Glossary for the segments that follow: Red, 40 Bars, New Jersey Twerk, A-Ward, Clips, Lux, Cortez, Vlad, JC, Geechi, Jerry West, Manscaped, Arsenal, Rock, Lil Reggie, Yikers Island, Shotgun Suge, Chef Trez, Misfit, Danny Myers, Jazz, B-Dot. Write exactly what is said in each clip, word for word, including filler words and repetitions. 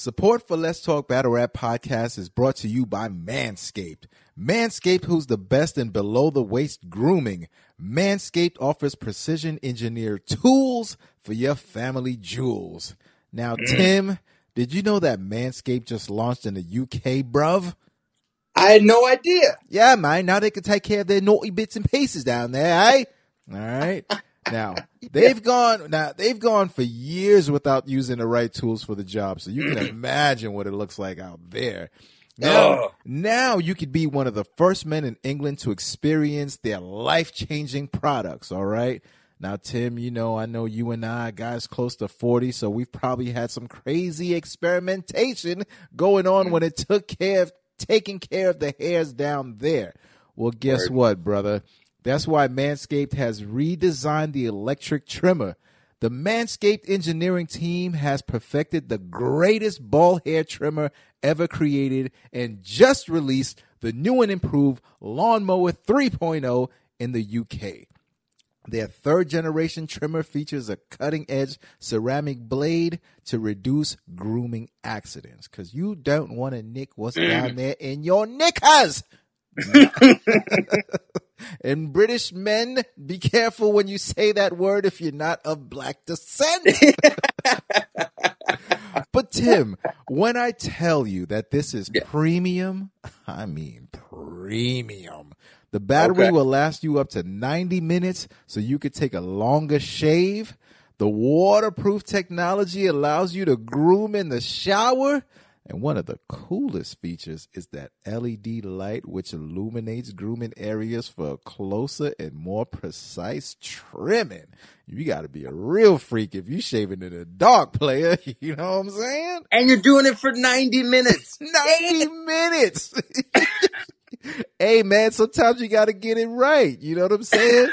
Support for Let's Talk Battle Rap Podcast is brought to you by Manscaped. Manscaped, who's the best in below-the-waist grooming. Manscaped offers precision-engineered tools for your family jewels. Now, mm. Tim, did you know that Manscaped just launched in the U K, bruv? I had no idea. Yeah, man. Now they can take care of their naughty bits and pieces down there, eh? All right. Now they've gone. Now they've gone for years without using the right tools for the job, so you can imagine what it looks like out there. Now, oh. now you could be one of the first men in England to experience their life-changing products. All right. Now, Tim, you know I know you and I, guys, close to forty, so we've probably had some crazy experimentation going on when it took care of taking care of the hairs down there. Well, guess Word. what, brother? That's why Manscaped has redesigned the electric trimmer. The Manscaped engineering team has perfected the greatest ball hair trimmer ever created and just released the new and improved Lawnmower three point oh in the U K. Their third-generation trimmer features a cutting-edge ceramic blade to reduce grooming accidents, because you don't want to nick what's down there in your knickers. And British men, be careful when you say that word if you're not of black descent. But Tim, when I tell you that this is yeah. premium, I mean premium. The battery okay. will last you up to ninety minutes, so you could take a longer shave. The waterproof technology allows you to groom in the shower. And one of the coolest features is that L E D light, which illuminates grooming areas for a closer and more precise trimming. You got to be a real freak if you shaving in the dark, player. You know what I'm saying? And you're doing it for ninety minutes. ninety minutes. Hey, man, sometimes you got to get it right. You know what I'm saying?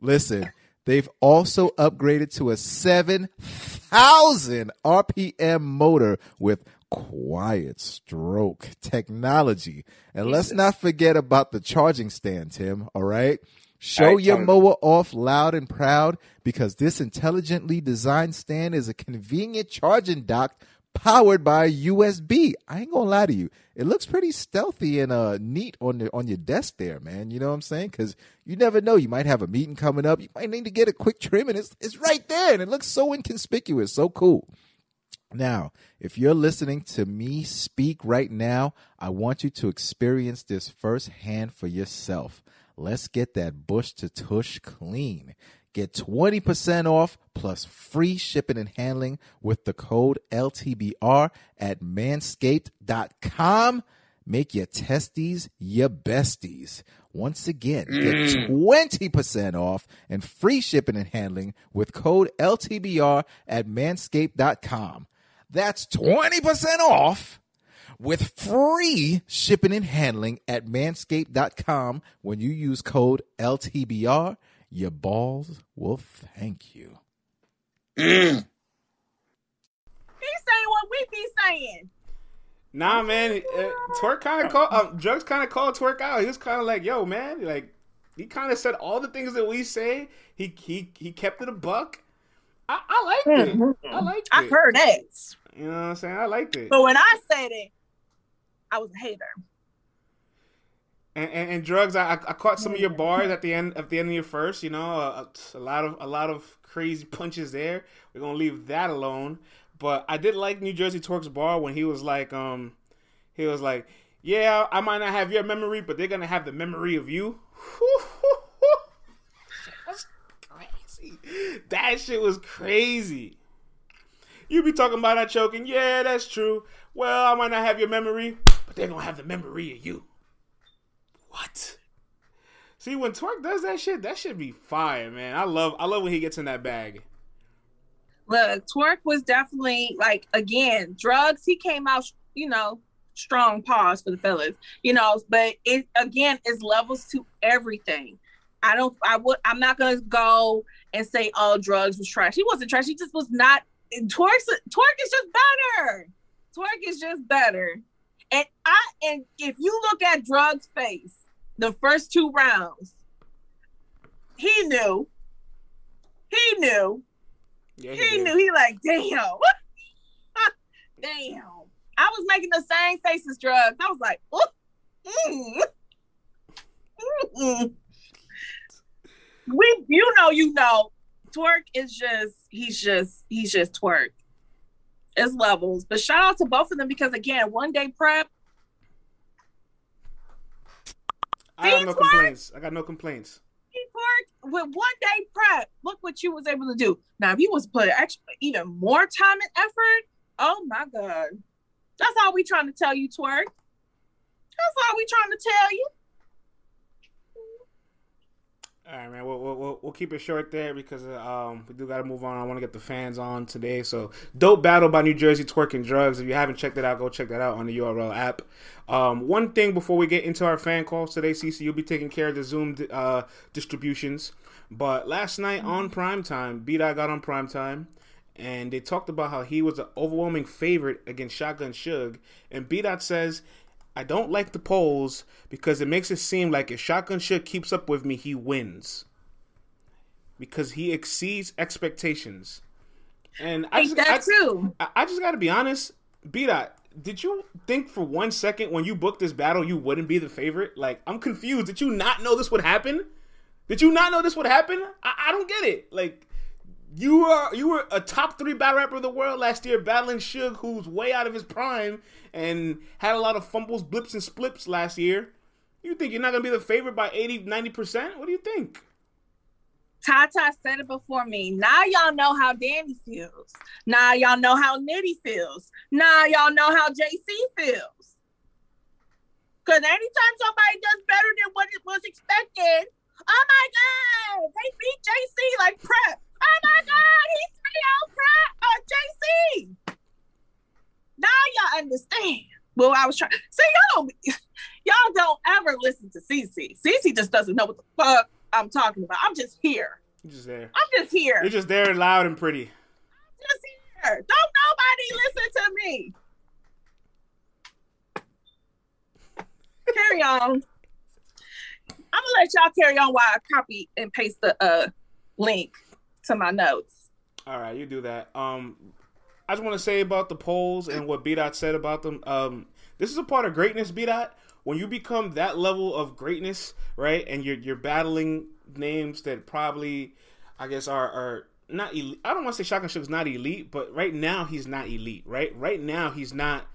Listen, they've also upgraded to a seven thousand R P M motor with quiet stroke technology. And Jesus. Let's not forget about the charging stand, Tim. All right. Show all right, your mower off loud and proud, because this intelligently designed stand is a convenient charging dock powered by U S B. I ain't gonna lie to you, it looks pretty stealthy and uh neat on the on your desk there, man. You know what I'm saying? Because you never know, you might have a meeting coming up, you might need to get a quick trim, and it's it's right there, and it looks so inconspicuous, so cool. Now, if you're listening to me speak right now, I want you to experience this firsthand for yourself. Let's get that bush to tush clean. Get twenty percent off plus free shipping and handling with the code L T B R at manscaped dot com. Make your testes your besties. Once again, get twenty percent off and free shipping and handling with code L T B R at manscaped dot com. That's twenty percent off with free shipping and handling at manscaped dot com when you use code L T B R. Your balls will thank you. Mm. He's saying what we be saying. Nah, man. Uh, twerk kind of called, um, Drugs kind of called Twerk out. He was kind of like, yo, man. Like, he kind of said all the things that we say. He he he kept it a buck. I, I liked it. I liked it. I heard that. You know what I'm saying? I liked it. But when I said it, I was a hater. And and, and Drugs, I I caught some of your bars at the end at the end of your first. You know, a, a lot of a lot of crazy punches there. We're gonna leave that alone. But I did like New Jersey Twerk's bar when he was like, um, he was like, yeah, I might not have your memory, but they're gonna have the memory of you. That's crazy. That shit was crazy. You be talking about that choking, yeah, that's true. Well, I might not have your memory, but they're gonna have the memory of you. What? See, when Twerk does that shit, that should be fire, man. I love, I love when he gets in that bag. Look, Twerk was definitely, like, again, Drugs, he came out, you know, strong pause for the fellas, you know, but it, again, it's levels to everything. I don't, I would, I'm not going to go and say, oh, Drugs was trash. He wasn't trash. He just was not, Twerk's, Twerk is just better. Twerk is just better. And I, and if you look at Drugs' face, the first two rounds, he knew, he knew, Yeah, he he knew. He like, damn. damn. I was making the same faces, Drugs. I was like, mm. Mm-mm. We, you know, you know, Twerk is just, he's just, he's just Twerk. It's levels. But shout out to both of them because, again, one day prep. I have no complaints. I got no complaints. Twerk, with one day prep, look what you was able to do. Now, if you was put extra, even more time and effort, oh my God. That's all we trying to tell you, Twerk. That's all we trying to tell you. All right, man. We'll, we'll, we'll keep it short there because um, we do got to move on. I want to get the fans on today. So, dope battle by New Jersey Twerk and Drugs. If you haven't checked it out, go check that out on the U R L app. Um, one thing before we get into our fan calls today, CeCe, you'll be taking care of the Zoom uh, distributions. But last night on primetime, B-Dot got on primetime, and they talked about how he was an overwhelming favorite against Shotgun Suge. And B-Dot says, I don't like the polls because it makes it seem like if Shotgun Suge keeps up with me, he wins. Because he exceeds expectations. And I just, that I, too. I, I just got to be honest. B-Dot, did you think for one second when you booked this battle, you wouldn't be the favorite? Like, I'm confused. Did you not know this would happen? Did you not know this would happen? I, I don't get it. Like, you are you were a top three battle rapper of the world last year, battling Suge, who's way out of his prime and had a lot of fumbles, blips, and splips last year. You think you're not going to be the favorite by eighty, ninety percent? What do you think? Tata said it before me. Now y'all know how Danny feels. Now y'all know how Nitty feels. Now y'all know how J C feels. Because anytime somebody does better than what it was expected, oh my God, they beat J C like prep. Oh my God, he's real prep. Oh, J C. Now y'all understand. Well, I was trying. See, y'all don't, y'all don't ever listen to CeCe. CeCe just doesn't know what the fuck I'm talking about. I'm just here. You're just there. I'm just here. You're just there, loud and pretty. I'm just here. Don't nobody listen to me. Carry on. I'm gonna let y'all carry on while I copy and paste the uh, link to my notes. All right, you do that. Um, I just want to say about the polls and what B-Dot said about them. Um, this is a part of greatness, B-Dot. When you become that level of greatness, right, and you're you're battling names that probably, I guess, are are not elite. I don't want to say Shotgun Suge's not elite, but right now he's not elite, right? Right now he's not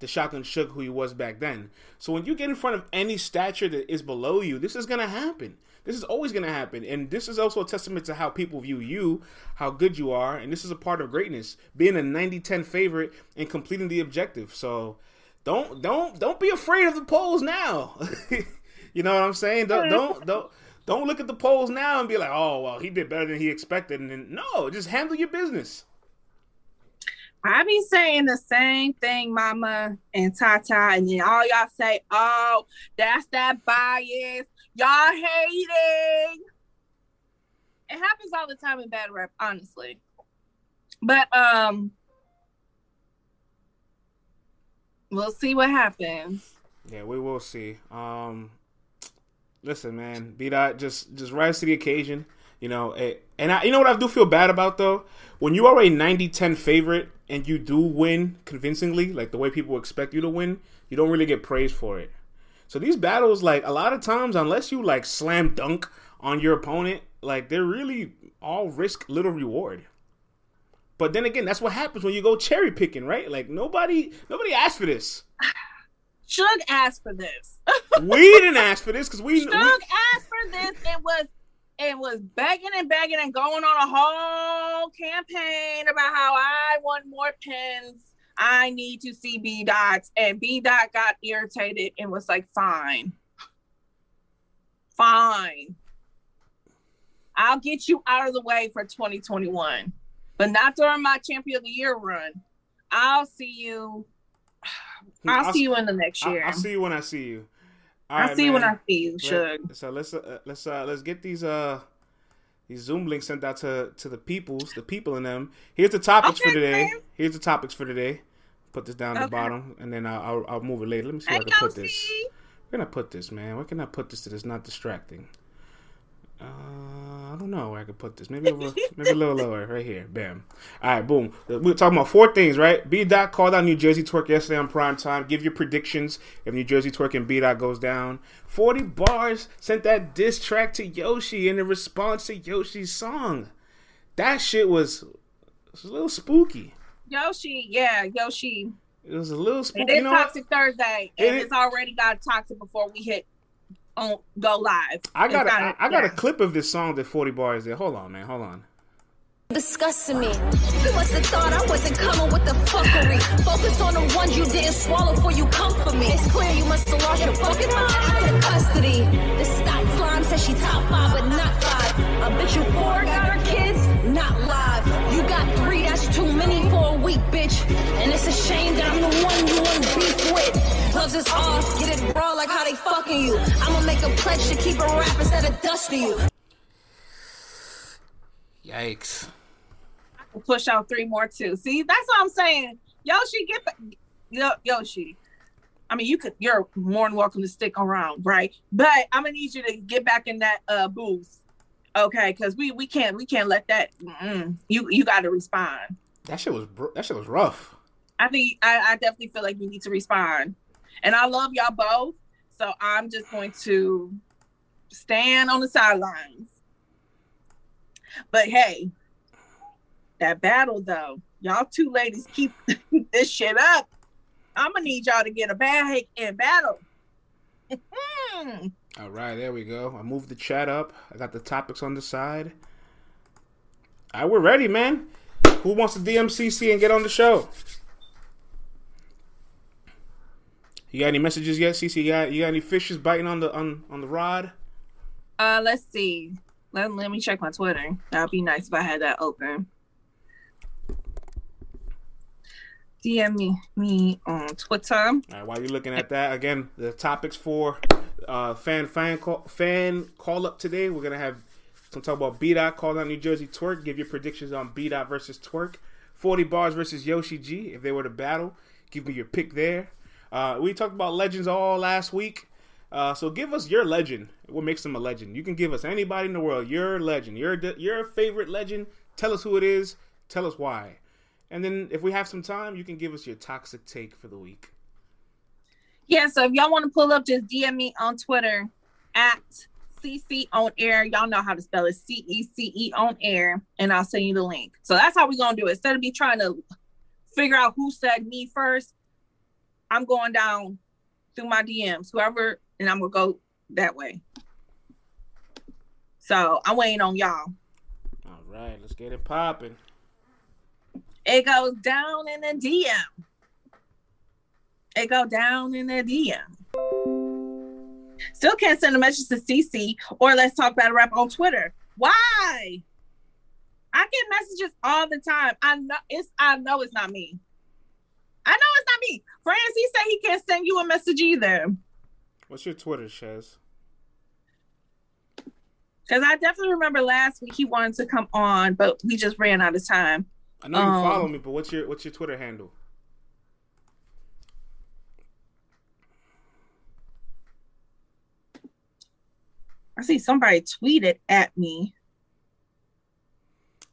the Shotgun Suge who he was back then. So when you get in front of any stature that is below you, this is going to happen. This is always going to happen. And this is also a testament to how people view you, how good you are. And this is a part of greatness, being a ninety ten favorite and completing the objective. So don't don't don't be afraid of the polls now. You know what I'm saying? Don't, don't, don't, don't look at the polls now and be like, oh, well, he did better than he expected. And then, no, just handle your business. I be saying the same thing, Mama and Tata, and then all y'all say, oh, that's that bias. Y'all hating. It happens all the time in battle rap, honestly. But um, we'll see what happens. Yeah, we will see. Um, listen, man, B-Dot, just, just rise to the occasion. You know, it, and I, you know what I do feel bad about, though? When you are a ninety ten favorite and you do win convincingly, like the way people expect you to win, you don't really get praised for it. So these battles, like, a lot of times, unless you, like, slam dunk on your opponent, like, they're really all risk, little reward. But then again, that's what happens when you go cherry picking, right? Like, nobody nobody asked for this. Suge asked for this. We didn't ask for this because we... Suge we... asked for this and was... and was begging and begging and going on a whole campaign about how I want more pins. I need to see B-Dot. And B-Dot got irritated and was like, fine. Fine. I'll get you out of the way for twenty twenty-one. But not during my Champion of the Year run. I'll see you. I'll, I'll see you in the next year. I'll, I'll see you when I see you. All I right, see man. When I see you, Suge. So let's uh, let's uh, let's get these uh these Zoom links sent out to, to the peoples, the people in them. Here's the topics okay, for today. Man. Here's the topics for today. Put this down okay. At the bottom, and then I'll, I'll I'll move it later. Let me see where I, I can put this. Where can I put this, man? Where can I put this that is not distracting? Uh, I I don't know where I could put this. Maybe over, maybe a little lower, right here. Bam. All right, boom. We were talking about four things, right? B-Dot called out New Jersey Twerk yesterday on prime time. Give your predictions if New Jersey Twerk and B-Dot goes down. forty Bars sent that diss track to Yoshi in response to Yoshi's song. That shit was, was a little spooky. Yoshi, yeah, Yoshi. It was a little spooky. It is Toxic Thursday, and it's already got toxic before we hit on go live. I got a, I, I got a clip of this song that forty Bars did. Hold on, man, hold on. Disgusting me. You must have thought I wasn't coming with the fuckery. Focus on the ones you didn't swallow for you come for me. It's clear you must have lost your fucking mind. Out of custody. The stock slime says she top five, but not five. I bet you four got her kids, not live. You got three, that's too many for a week, bitch. And it's a shame that I'm the one you want beef with. Gloves is off, get it raw like how they fucking you. I'ma make a pledge to keep a rap instead of dusting you. Yikes. I can push out three more too. See, that's what I'm saying. Yoshi, get back. Yo, Yoshi. I mean, you could. You're more than welcome to stick around, right? But I'm gonna need you to get back in that uh, booth, okay? Because we we can't we can't let that. Mm-mm. You you got to respond. That shit was that shit was rough. I think I, I definitely feel like you need to respond, and I love y'all both. So I'm just going to stand on the sidelines. But hey, that battle though, y'all two ladies keep this shit up. I'm gonna need y'all to get a bag and battle. All right, there we go. I moved the chat up. I got the topics on the side. All right, we're ready, man. Who wants to D M C C and get on the show? You got any messages yet, C C? You got, you got any fishes biting on the on, on the rod? Uh, let's see. Let, let me check my Twitter. That'd be nice if I had that open. D M me, me on Twitter. All right, while you're looking at that, again, the topics for uh, fan fan call, fan call up today. We're gonna have some talk about B-Dot call out New Jersey Twerk. Give your predictions on B-Dot versus Twerk. forty Bars versus Yoshi G. If they were to battle, give me your pick there. Uh, we talked about legends all last week. Uh, so give us your legend. What makes them a legend? You can give us anybody in the world. Your legend. Your your favorite legend. Tell us who it is. Tell us why. And then if we have some time, you can give us your toxic take for the week. Yeah, so if y'all want to pull up, just D M me on Twitter at C C on air. Y'all know how to spell it. C E C E on air. And I'll send you the link. So that's how we're going to do it. Instead of me trying to figure out who said me first, I'm going down through my D Ms. Whoever... And I'm going to go that way. So I'm waiting on y'all. All right. Let's get it popping. It goes down in the D M. It go down in the D M. Still can't send a message to C C or Let's Talk Battle Rap on Twitter. Why? I get messages all the time. I know it's, I know it's not me. I know it's not me. Friends, he said he can't send you a message either. What's your Twitter, Shez? Because I definitely remember last week he wanted to come on, but we just ran out of time. I know um, you follow me, but what's your what's your Twitter handle? I see somebody tweeted at me.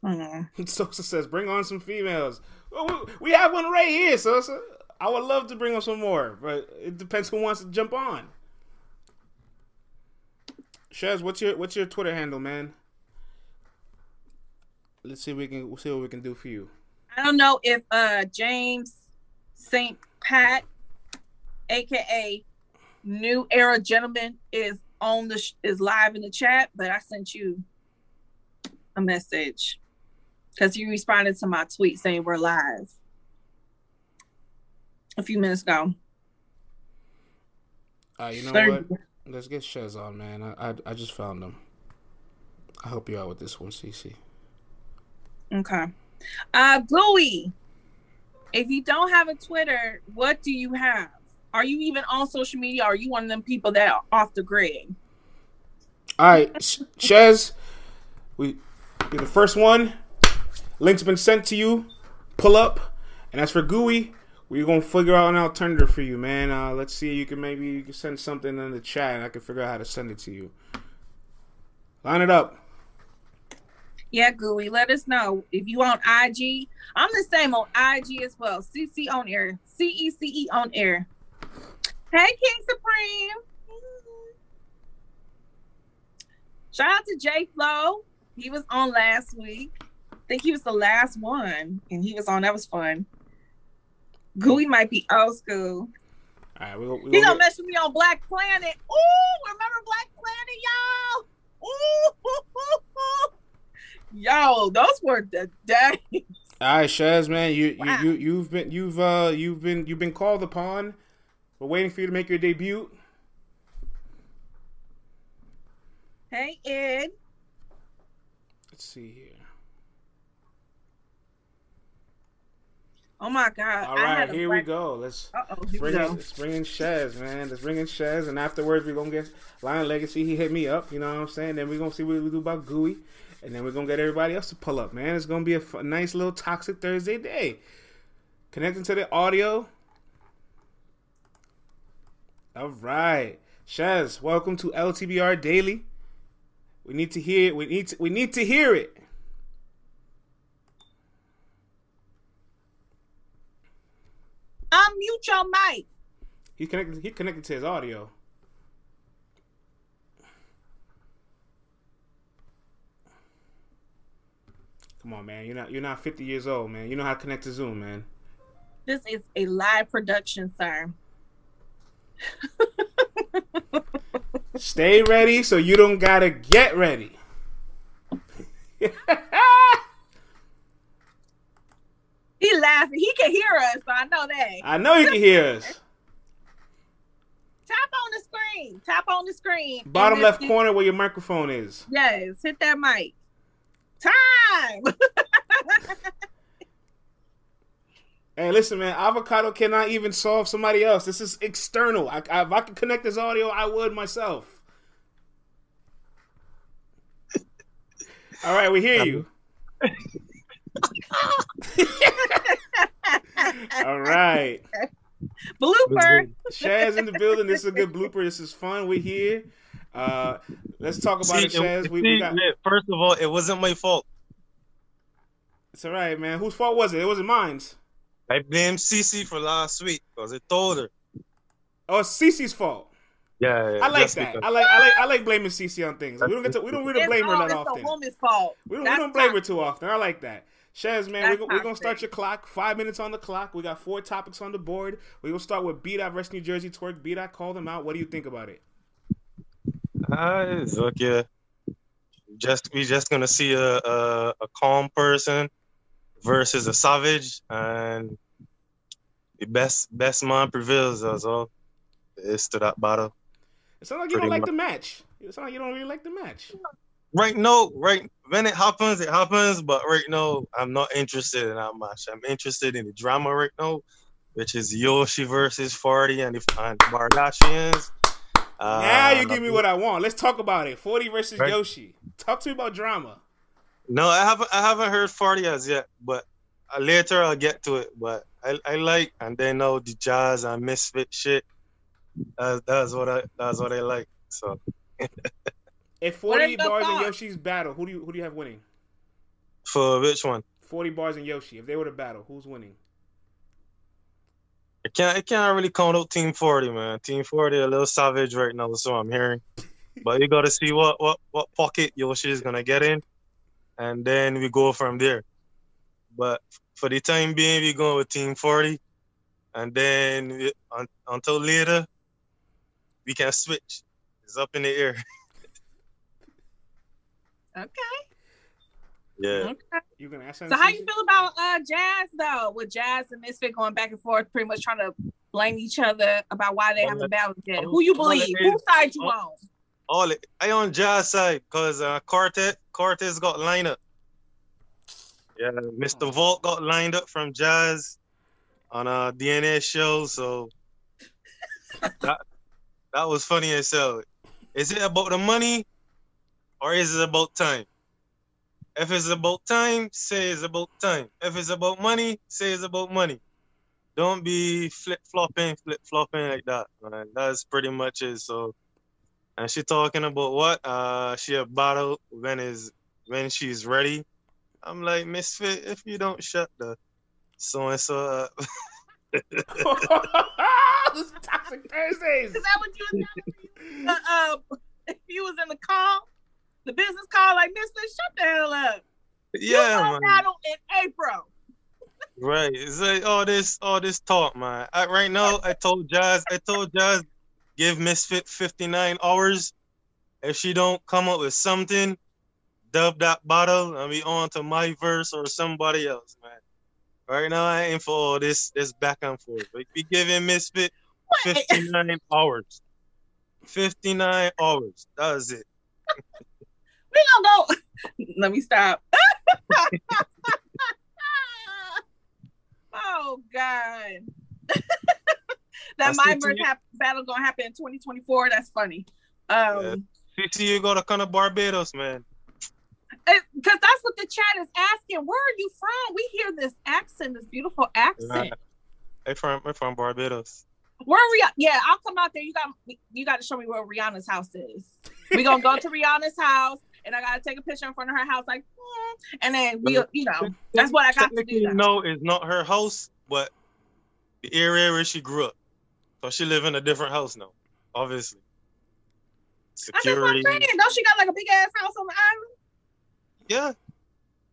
Mm. Sosa says, "Bring on some females." Well, we, we have one right here, Sosa. I would love to bring on some more, but it depends who wants to jump on. Shez, what's your what's your Twitter handle, man? Let's see if we can we'll see what we can do for you. I don't know if uh, James Saint Pat, aka New Era Gentleman, is on the sh- is live in the chat, but I sent you a message because you responded to my tweet saying we're live a few minutes ago. Uh, you know thirty What? Let's get Shez on, man. I, I I just found him. I help you out with this one, C C. Okay. Uh, Gooey, if you don't have a Twitter, what do you have? Are you even on social media? Or are you one of them people that are off the grid? All right, Shez, we, you're the first one. Link's been sent to you. Pull up. And as for Gooey, we're going to figure out an alternative for you, man. Uh, let's see. You can maybe you can send something in the chat, and I can figure out how to send it to you. Line it up. Yeah, Gooey, let us know if you on I G. I'm the same on I G as well. CeCe on air. C E C E on air. Hey, King Supreme. Shout out to J Flow. He was on last week. I think he was the last one. And he was on. That was fun. Gooey might be old school. All right, we gonna, we gonna, he gonna get... mess with me on Black Planet. Ooh, remember Black Planet, y'all? Ooh, yo, those were the days. All right, Shaz, man, you, wow. you you you've been you've uh you've been you've been called upon. We're waiting for you to make your debut. Hey, Ed. Let's see here. Oh my God! All right, here black... we go. Let's bring, go. In, let's bring in Shez, man. Let's bring in Shez, and afterwards we're gonna get Lion Legacy. He hit me up, you know what I'm saying? Then we're gonna see what we do about Gooey, and then we're gonna get everybody else to pull up, man. It's gonna be a f- nice little toxic Thursday day. Connecting to the audio. All right, Shez, welcome to L T B R Daily. We need to hear it. We need to, we need to hear it. Unmute your mic. He connected. He connected to his audio. Come on, man. You're not. You're not fifty years old, man. You know how to connect to Zoom, man. This is a live production, sir. Stay ready, so you don't gotta get ready. He laughing. He can hear us. So I know that. I know you can hear us. Tap on the screen. Tap on the screen. Bottom left get... corner where your microphone is. Yes. Hit that mic. Time. Hey, listen, man. Avocado cannot even solve somebody else. This is external. I, I, if I could connect this audio, I would myself. All right. We hear you. All right, blooper. Shaz in the building. This is a good blooper. This is fun. We're here. Uh, let's talk about see, it, Shaz. It, we, see, we got... First of all, it wasn't my fault. It's all right, man. Whose fault was it? It wasn't mine. I blame CeCe for last week because I told her. Oh, CeCe's fault. Yeah, yeah, I like that. Because. I like I like I like blaming CeCe on things. We don't get to we don't really blame her that it's often. It's a woman's fault. We don't, we don't blame her too often. I like that. Shez, man, we're, we're going to start your clock. Five minutes on the clock. We got four topics on the board. We're going to start with B-Dot versus New Jersey Twerk. B-Dot, call them out. What do you think about it? Uh, it's okay. Just, we're just going to see a, a, a calm person versus a savage. And the best best man prevails as well. It's to that battle. It sounds like you Pretty don't like much. the match. It sounds like you don't really like the match. Right now, right when it happens, it happens. But right now, I'm not interested in that match. I'm interested in the drama right now, which is Yoshi versus forty and the Kardashians. Uh, now you give me what I want. Let's talk about it. forty versus right? Yoshi. Talk to me about drama. No, I haven't. I haven't heard forty as yet, but later I'll get to it. But I, I like, and they know the Jazz and Misfit shit. Uh, that's what I. That's what I like. So. If forty bars and Yoshi's battle, who do you who do you have winning? For which one? forty bars and Yoshi. If they were to battle, who's winning? I can't. I can't really count out Team forty, man. Team forty a little savage right now, so I'm hearing. But you gotta see what what what pocket Yoshi is gonna get in, and then we go from there. But for the time being, we're going with Team forty, and then we, un, until later, we can switch. It's up in the air. Okay. Yeah. Okay. You gonna ask so how you feel about uh, Jazz though? With Jazz and Misfit going back and forth, pretty much trying to blame each other about why they all haven't battled yet. Who you believe? Whose side you all, on? All it, I on Jazz side because uh, Cortez Cortez got lined up. Yeah, Mister Oh. Vault got lined up from Jazz on a D N A show, so that that was funny as hell. Is it about the money? Or is it about time? If it's about time, say it's about time. If it's about money, say it's about money. Don't be flip-flopping, flip-flopping like that, man. That's pretty much it. So, and she talking about what? Uh, she a battle when it's when she's ready. I'm like, Misfit, if you don't shut the so-and-so up. This is Toxic Thursdays. Is that what you was uh, uh, if you was in the call, the business call, like, Misfit, shut the hell up. Yeah, you man. Battle in April. Right. It's like all this, all this talk, man. I, right now, I told Jazz, I told Jazz, give Misfit fifty-nine hours. If she don't come up with something, dub that bottle and be on to my verse or somebody else, man. Right now, I ain't for all this, this back and forth. Like, be giving Misfit fifty-nine hours. fifty-nine hours. That was it. We gonna go. Let me stop. Oh God. That my verse hap- battle gonna happen in twenty twenty-four. That's funny. Um, yeah. CeCe, you go to kind of Barbados, man. Because that's what the chat is asking. Where are you from? We hear this accent, this beautiful accent. I'm from, I'm from Barbados. Where are we? Yeah, I'll come out there. You got, you got to show me where Rihanna's house is. We're gonna go to Rihanna's house, and I gotta take a picture in front of her house, like, mm, and then we'll, you know, that's what I got to do. Now. No, it's not her house, but the area where she grew up. So she live in a different house now, obviously. Security. Don't she got like a big ass house on the island? Yeah,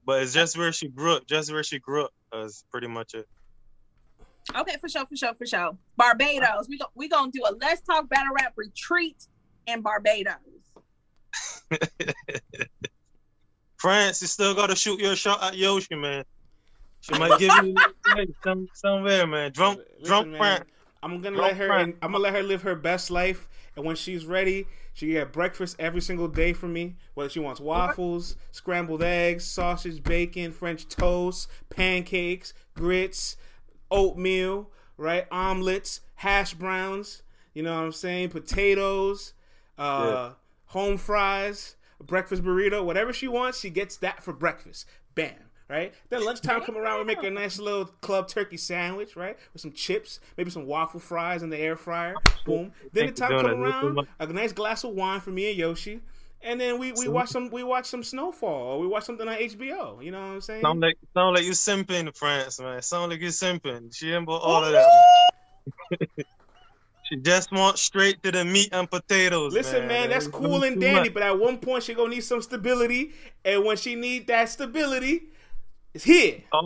but it's just where she grew up. Just where she grew up is pretty much it. Okay, for sure, for sure, for sure. Barbados. We go, we gonna do a Let's Talk Battle Rap retreat in Barbados. France, you still gotta shoot your shot at Yoshi, man. She might give you some somewhere, man. Drunk, Listen, drunk man, France. I'm gonna drunk let her. France. I'm gonna let her live her best life, and when she's ready. She had breakfast every single day for me, whether she wants waffles, scrambled eggs, sausage, bacon, French toast, pancakes, grits, oatmeal, right? Omelets, hash browns, you know what I'm saying? Potatoes, uh, yeah. home fries, breakfast burrito, whatever she wants, she gets that for breakfast. Bam, right? Then lunchtime come around, we make a nice little club turkey sandwich, right? With some chips, maybe some waffle fries in the air fryer. Boom. Then Thank the time come around, a nice glass of wine for me and Yoshi. And then we, we watch some we watch some snowfall or we watch something on H B O. You know what I'm saying? Sound like sound like you simping, France, man. Sound like you simping. She ain't about all of that. She just wants straight to the meat and potatoes. Listen, man, man that's cool and dandy, but at one point she gonna need some stability. And when she need that stability, it's here. Uh,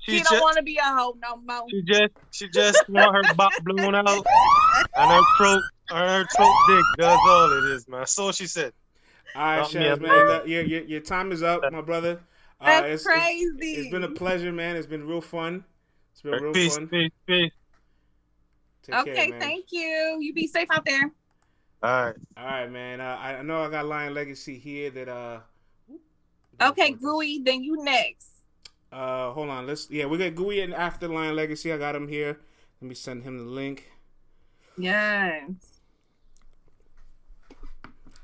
she she just, don't want to be a hoe no more. She just, she just want her bop blown out and her throat, and her throat dick. That's all it is, man. So she said. All right, Shez, man. Your, your, your time is up, my brother. Uh, That's it's, crazy. It's, it's been a pleasure, man. It's been real fun. It's been real peace, fun. Peace, peace, peace. Okay, care, thank you. You be safe out there. All right. All right, man. Uh, I know I got Lion Legacy here that. Uh, okay, Gooey, then you next. Uh, hold on. Let's yeah, we got Gooey and after Lion Legacy. I got him here. Let me send him the link. Yes.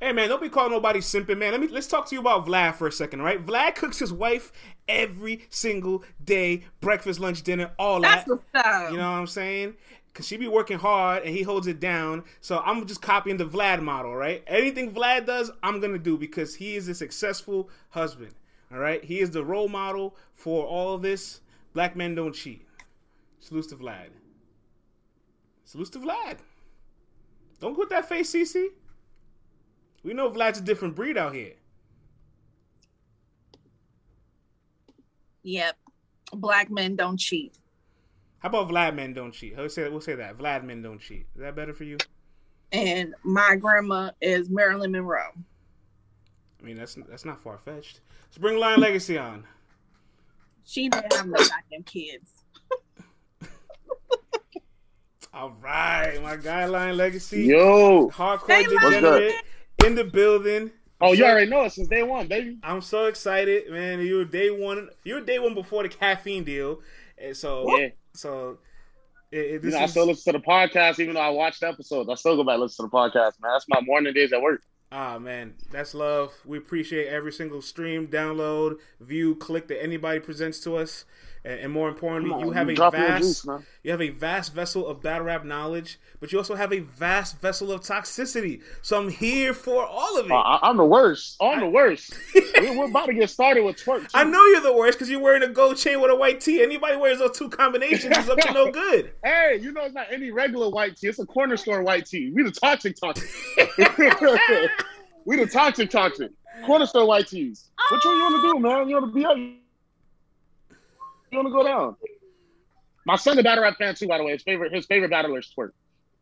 Hey man, don't be calling nobody simping, man. Let me let's talk to you about Vlad for a second, all right? Vlad cooks his wife every single day, breakfast, lunch, dinner, all that. That's what's up. You know what I'm saying? Cause she be working hard and he holds it down. So I'm just copying the Vlad model, right? Anything Vlad does, I'm gonna do because he is a successful husband. All right, he is the role model for all of this. Black men don't cheat. Salute to Vlad. Salute to Vlad. Don't put that face, CeCe. We know Vlad's a different breed out here. Yep, black men don't cheat. How about Vlad men don't cheat? We'll say, we'll say that Vlad men don't cheat. Is that better for you? And my grandma is Marilyn Monroe. I mean, that's that's not far-fetched. Let's bring Lion Legacy on. She didn't have no goddamn kids. All right, my guy Lion Legacy. Yo. Hardcore degenerate in the building. Oh, you already know it since day one, baby. I'm so excited, man. You were day one. You were day one before the caffeine deal. And so, yeah. so it, it, this you know, is... I still listen to the podcast, even though I watched episodes. I still go back and listen to the podcast, man. That's my morning days at work. Ah, man, that's love. We appreciate every single stream, download, view, click that anybody presents to us. And, and more importantly, on, you have you a vast juice, you have a vast vessel of battle rap knowledge, but you also have a vast vessel of toxicity. So I'm here for all of it. Uh, I, I'm the worst. I'm I, the worst. We're, we're about to get started with twerk. Too. I know you're the worst because you're wearing a gold chain with a white tee. Anybody wears those two combinations is up to no good. Hey, you know it's not any regular white tee. It's a corner store white tee. We the toxic toxic. We the toxic toxic. Corner store white tees. Which one you want to do, man? You want to be up? You want to go down? My son, a battle rap fan too, by the way. His favorite, his favorite battler is Twerk.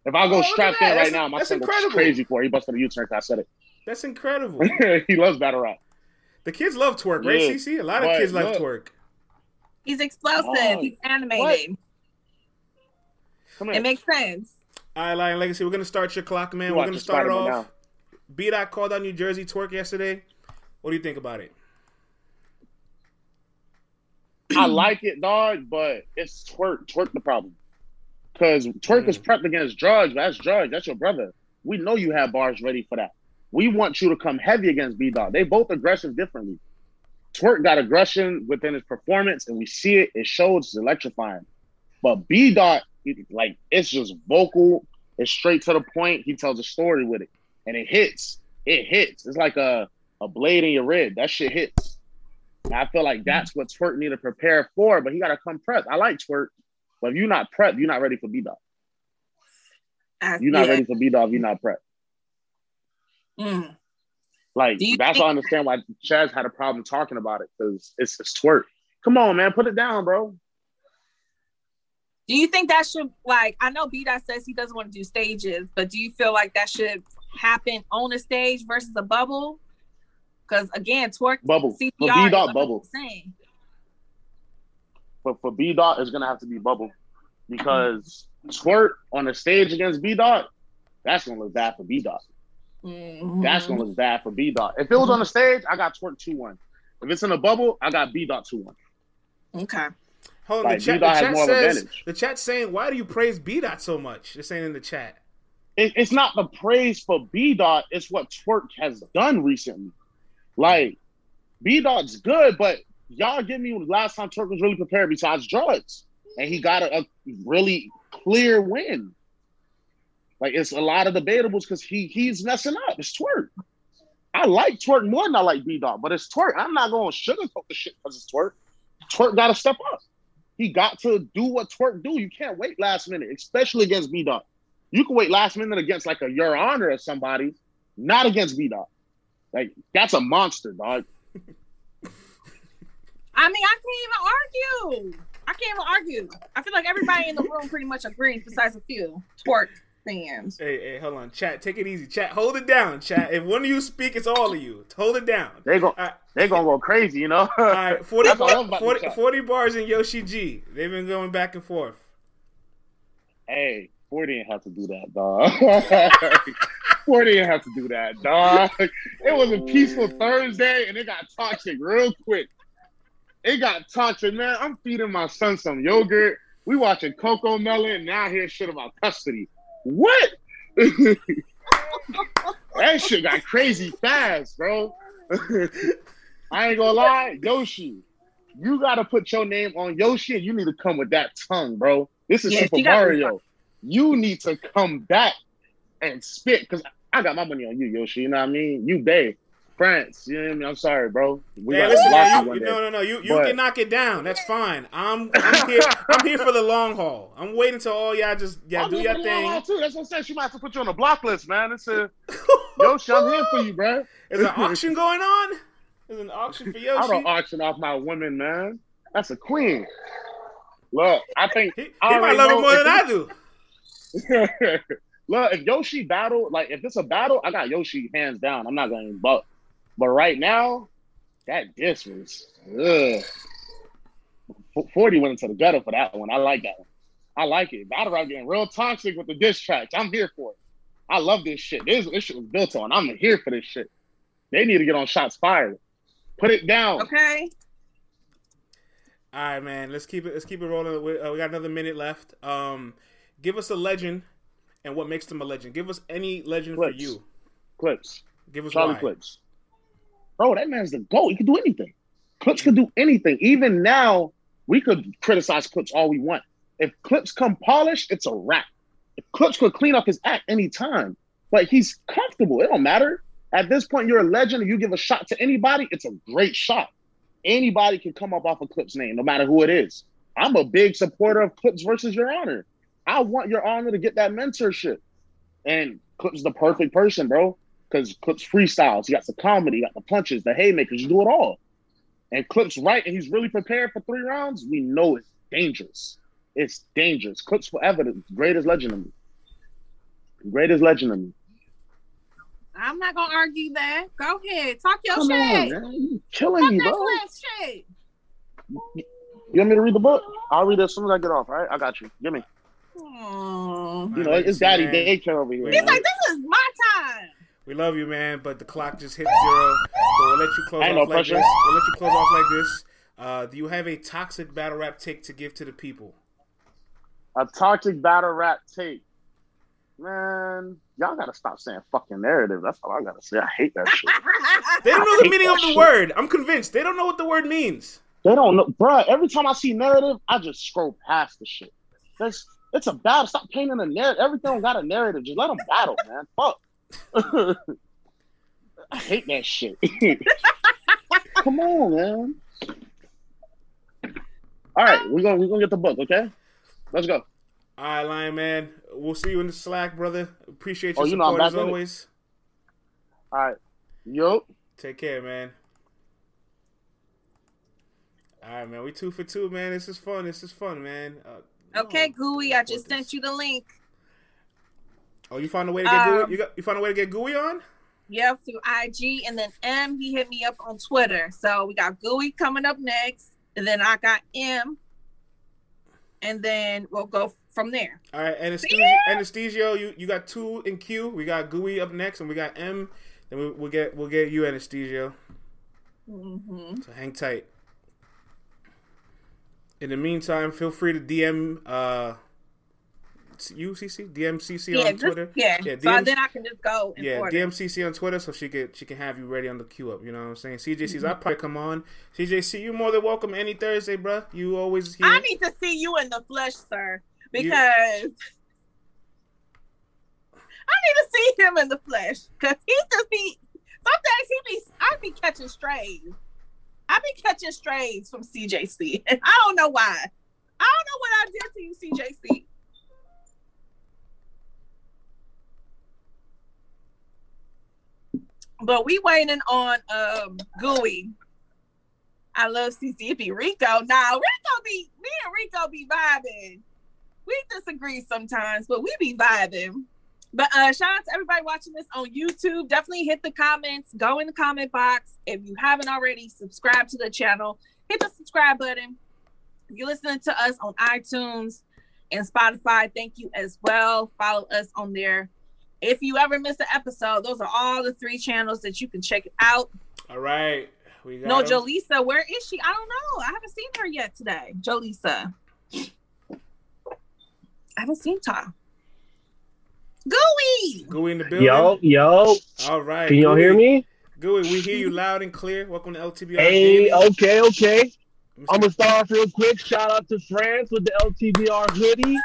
If I go oh, strapped in right that's, now, my son goes crazy for it. He busted a U-turn. I said it. That's incredible. He loves battle rap. The kids love Twerk, right? Yeah. CeCe, a lot of but, kids love look. Twerk. He's explosive. Oh, he's animated. It makes sense. All right, Lion Legacy, we're gonna start your clock, man. You we're gonna start it off. B-Dot called out New Jersey Twerk yesterday. What do you think about it? I like it, dog, but it's Twerk. Twerk the problem. Because Twerk mm. is prepped against Drugs. That's Drugs. That's your brother. We know you have bars ready for that. We want you to come heavy against B-Dot. They both aggressive differently. Twerk got aggression within his performance, and we see it. It shows. It's electrifying. But B-Dot, like, it's just vocal. It's straight to the point. He tells a story with it. And it hits. It hits. It's like a, a blade in your rib. That shit hits. And I feel like that's what Twerk need to prepare for, but he got to come prepped. I like Twerk, but if you're not prepped, you're not ready for B-Dog. You're not ready for B-Dog if you're not prepped. Mm. Like, that's why I understand why Chaz had a problem talking about it, because it's, it's Twerk. Come on, man. Put it down, bro. Do you think that should, like, I know B-Dot says he doesn't want to do stages, but do you feel like that should happen on a stage versus a bubble? Because again, Twerk bubble C P R for B-Dot bubble. But for B-Dot, it's gonna have to be bubble because Twerk on a stage against B-Dot, that's gonna look bad for B-Dot. Mm-hmm. That's gonna look bad for B-Dot. If it was mm-hmm. on a stage, I got Twerk two one. If it's in a bubble, I got B-Dot two one. Okay. Hold on. Like, the, the chat says the chat's saying, "Why do you praise B-Dot so much?" They're saying in the chat. It, it's not the praise for B-Dot. It's what Twerk has done recently. Like, B-Dot's good, but y'all give me last time Twerk was really prepared besides Drugs. And he got a, a really clear win. Like, it's a lot of debatables because he he's messing up. It's Twerk. I like Twerk more than I like B-Dot, but it's Twerk. I'm not going to sugarcoat the shit because it's Twerk. Twerk got to step up. He got to do what Twerk do. You can't wait last minute, especially against B-Dot. You can wait last minute against like a Your Honor or somebody, not against B-Dot. Like, that's a monster, dog. I mean, I can't even argue. I can't even argue. I feel like everybody in the room pretty much agrees besides a few Twerk fans. Hey, hey, hold on. Chat, take it easy. Chat, hold it down, chat. If one of you speak, it's all of you. Hold it down. They're going right. they gonna go crazy, you know? All right, forty, forty, forty Bars and Yoshi G. They've been going back and forth. Hey, forty didn't have to do that, dog. forty didn't have to do that, dog. It was a peaceful Thursday, and it got toxic real quick. It got toxic, man. I'm feeding my son some yogurt. We watching Coco Melon. Now I hear shit about custody. What? That shit got crazy fast, bro. I ain't gonna lie. Yoshi, you got to put your name on Yoshi, and you need to come with that tongue, bro. This is yeah, Super Mario. You need to come back and spit, because I got my money on you, Yoshi. You know what I mean? You bae. France. You know what I mean? I'm sorry, bro. We hey, got listen, yeah, you, one day. No, no, no. You, you but, can knock it down. That's fine. I'm I'm here I'm here for the long haul. I'm waiting till all y'all just y'all I'm do your thing. Long haul too. That's what I'm saying. She might have to put you on the block list, man. It's a Yoshi, I'm here for you, bro. Is an auction going on? There's an auction for Yoshi. I don't auction off my woman, man. That's a queen. Look, I think he, he I might love her more than I do. Look, if Yoshi battle, like, if it's a battle, I got Yoshi hands down. I'm not going to even buck. But right now, that diss was, ugh. forty went into the gutter for that one. I like that one. I like it. Battle rap getting real toxic with the diss tracks. I'm here for it. I love this shit. This, this shit was built on. I'm here for this shit. They need to get on shots fired. Put it down. Okay. All right, man. Let's keep it, let's keep it rolling. We, uh, we got another minute left. Um, give us a legend. And what makes them a legend? Give us any legend Clips. For you. Clips. Give us Charlie why. Clips. Bro, that man's the GOAT. He can do anything. Clips can do anything. Even now, We could criticize Clips all we want. If Clips come polished, it's a wrap. If Clips could clean up his act any time, but he's comfortable. It don't matter. At this point, you're a legend. If you give a shot to anybody, it's a great shot. Anybody can come up off of Clips' name, no matter who it is. I'm a big supporter of Clips versus Your Honor. I want Your Honor to get that mentorship. And Clips is the perfect person, bro, because Clips freestyles. He got the comedy, he got the punches, the haymakers, you do it all. And Clips right, and he's really prepared for three rounds. We know it's dangerous. It's dangerous. Clips forever, the greatest legend of me. Greatest legend of me. I'm not gonna argue that. Go ahead, talk your Come shit. On, man. You're killing talk me, bro. Shit. You want me to read the book? I'll read it as soon as I get off. All right, I got you. Give me. Aww. You know, it's Daddy Daycare over here. He's like, this is my time. We love you, man, but the clock just hit zero. So we'll let you close off no like pressure. this. We'll let you close off like this. Uh, do you have a toxic battle rap take to give to the people? A toxic battle rap take. Man, y'all gotta stop saying fucking narrative. That's all I gotta say. I hate that shit. They don't know the meaning of the shit. word. I'm convinced. They don't know what the word means. They don't know. Bruh, every time I see narrative, I just scroll past the shit. That's, it's a battle. Stop painting a narrative. Everything got a narrative. Just let them battle, man. Fuck. I hate that shit. Come on, man. All right, we're gonna, we're gonna get the book, okay? Let's go. All right, Lion Man. We'll see you in the Slack, brother. Appreciate your oh, you support as always. All right. Yo. Take care, man. All right, man. We two for two, man. This is fun. This is fun, man. Uh, okay, Gooey. I just sent you the link. Oh, you found a way to get um, Gooey? You, got, you found a way to get Gooey on? Yeah, through I G. And then M, he hit me up on Twitter. So we got Gooey coming up next. And then I got M. And then we'll go from there. All right, Anastasio, yeah. Anastasio you, you got two in queue. We got Gooey up next, and we got M. Then we, we'll get we'll get you, Anastasio. Mm-hmm. So hang tight. In the meantime, feel free to D M uh, U C C, D M C C yeah, on just, Twitter. Yeah, yeah D M, so then I can just go. And yeah, order. D M C C on Twitter, so she could she can have you ready on the queue up. You know what I'm saying? C J C's, mm-hmm. I'll probably come on. C J C, you're more than welcome any Thursday, bro. You always here. I need to see you in the flesh, sir. Because you... I need to see him in the flesh. Because he just be, sometimes he be, I be catching strays. I be catching strays from C J C. And I don't know why. I don't know what I did to you, C J C. But we waiting on um, Gooey. I love C C. It be Rico. Nah, Rico be, me and Rico be vibing. We disagree sometimes, but we be vibing. But uh, shout out to everybody watching this on YouTube. Definitely hit the comments. Go in the comment box. If you haven't already, subscribe to the channel. Hit the subscribe button. If you're listening to us on iTunes and Spotify, thank you as well. Follow us on there. If you ever miss an episode, those are all the three channels that you can check out. All right. We got no, Jolisa, where is she? I don't know. I haven't seen her yet today. Jolisa. I haven't seen Tom. Gooey! Gooey in the building. Yo, yo. All right. Can y'all hear me? Gooey, we hear you loud and clear. Welcome to L T B R. Hey, Danny. okay, okay. I'm going to start off real quick. Shout out to France with the L T B R hoodie.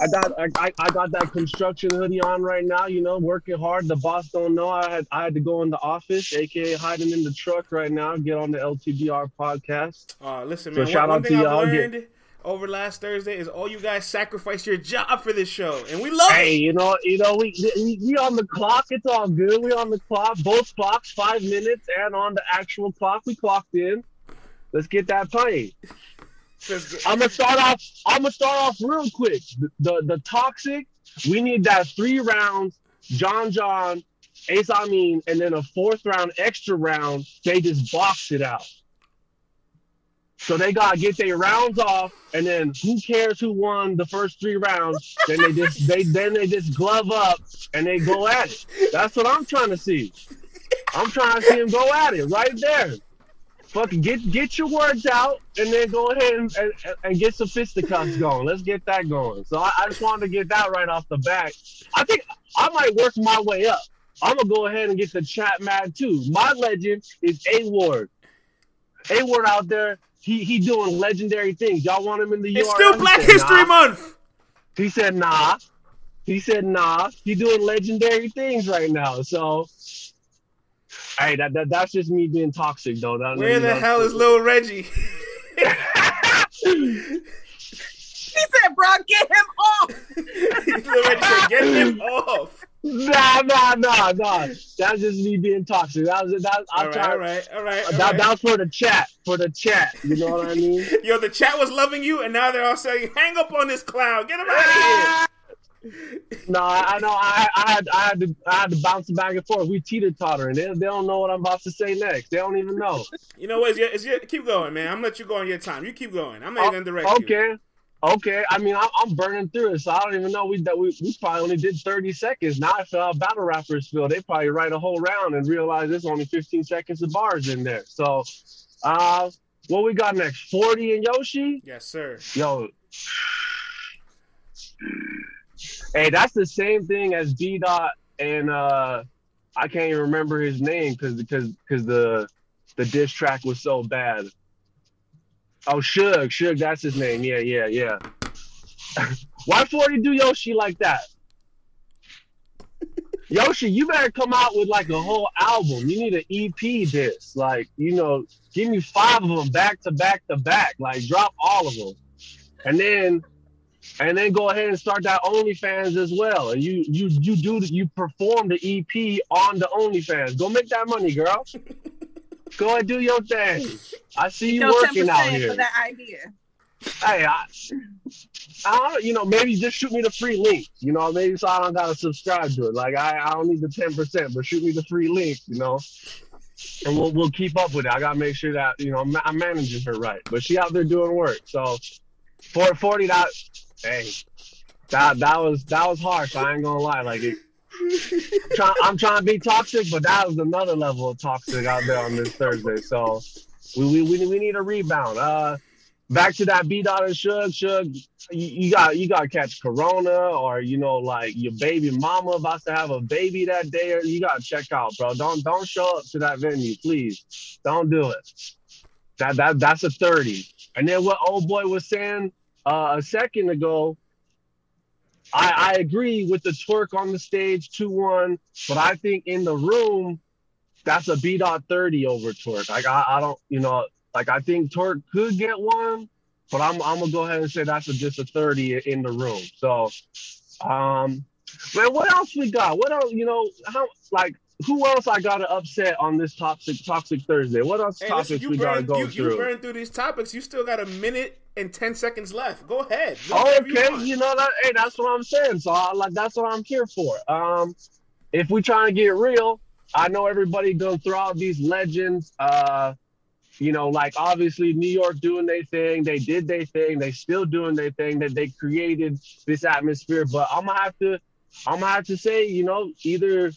I got I, I, I got that construction hoodie on right now, you know, working hard. The boss don't know. I had, I had to go in the office, a k a hiding in the truck right now, get on the L T B R podcast. Uh, listen, man, so shout one, out one to y'all. Learned- Over last Thursday is all you guys sacrificed your job for this show, and we love it. Hey, you know, you know, we, we we on the clock. It's all good. We on the clock, both clocks, five minutes, and on the actual clock, we clocked in. Let's get that play. I'm gonna start off. I'm gonna start off real quick. The, the the toxic. We need that three rounds. John John, Ace Amin, and then a fourth round, extra round. They just boxed it out. So they got to get their rounds off, and then who cares who won the first three rounds? Then they just they then they just glove up, and they go at it. That's what I'm trying to see. I'm trying to see them go at it right there. Fucking get get your words out, and then go ahead and, and, and get some fisticuffs going. Let's get that going. So I, I just wanted to get that right off the bat. I think I might work my way up. I'm going to go ahead and get the chat mad, too. My legend is A-Ward. A-Ward out there. he he doing legendary things. Y'all want him in the it's yard? It's still Black History nah. Month. He said nah. He said nah. He doing legendary things right now. So, hey, that, that that's just me being toxic though. That, Where the hell is Lil Reggie? He said, bro, get him off. Lil Reggie said, get him off. Nah, nah, nah, nah. That's just me being toxic. That was that. All right, all right, all right. That, right. that was for the chat, for the chat. You know what I mean? Yo, the chat was loving you, and now they're all saying, "Hang up on this clown, get him out of here." No, I know. I, I had, I had to, I had to bounce it back and forth. We teeter tottering. They, they don't know what I'm about to say next. They don't even know. You know what? It's your, it's your, keep going, man. I'm gonna let you go on your time. You keep going. I'm not even gonna direct okay. you. Okay. Okay, I mean, I'm burning through it, so I don't even know. We that we, we probably only did thirty seconds. Now I feel how battle rappers feel. They probably write a whole round and realize there's only fifteen seconds of bars in there. So, uh, what we got next? forty and Yoshi? Yes, sir. Yo. Hey, that's the same thing as B-Dot and uh, I can't even remember his name because because because the the diss track was so bad. Oh, Suge, Suge, that's his name. Yeah, yeah, yeah. Why forty do Yoshi like that? Yoshi, you better come out with like a whole album. You need an E P disc. Like, you know, give me five of them back to back to back. Like, drop all of them. And then and then go ahead and start that OnlyFans as well. And you you you do you perform the E P on the OnlyFans. Go make that money, girl. Go and do your thing. I see you no working out here. For that idea. Hey, I, I don't, you know, maybe just shoot me the free link. You know, maybe so I don't gotta subscribe to it. Like I, I don't need the ten percent, but shoot me the free link. You know, and we'll we'll keep up with it. I gotta make sure that you know I'm, I'm managing her right, but she out there doing work. So for forty, that hey, that that was that was harsh. I ain't gonna lie. Like it. Try, I'm trying to be toxic, but that was another level of toxic out there on this Thursday. So we we we, we need a rebound. Uh, back to that B-Dot and Suge. Suge, you, you got you got to catch Corona, or you know, like your baby mama about to have a baby that day. Or you got to check out, bro. Don't don't show up to that venue, please. Don't do it. That that that's a thirty. And then what old boy was saying uh, a second ago. I, I agree with the twerk on the stage, two one, but I think in the room, that's a B-Dot thirty over twerk. Like, I, I don't, you know, like, I think twerk could get one, but I'm, I'm going to go ahead and say that's a, just a thirty in the room. So, um, man, what else we got? What else, you know, how, like, who else I got to upset on this toxic toxic Thursday? What else hey, topics listen, we got to go you, through? You burned through these topics. You still got a minute and ten seconds left. Go ahead. Oh, okay, you, you know that. Hey, that's what I'm saying. So, I, like, that's what I'm here for. Um, if we trying to get real, I know everybody gonna throw out these legends. Uh, you know, like obviously New York doing their thing. They did their thing. They still doing their thing. That they created this atmosphere. But I'm gonna have to, I'm gonna have to say, you know, either.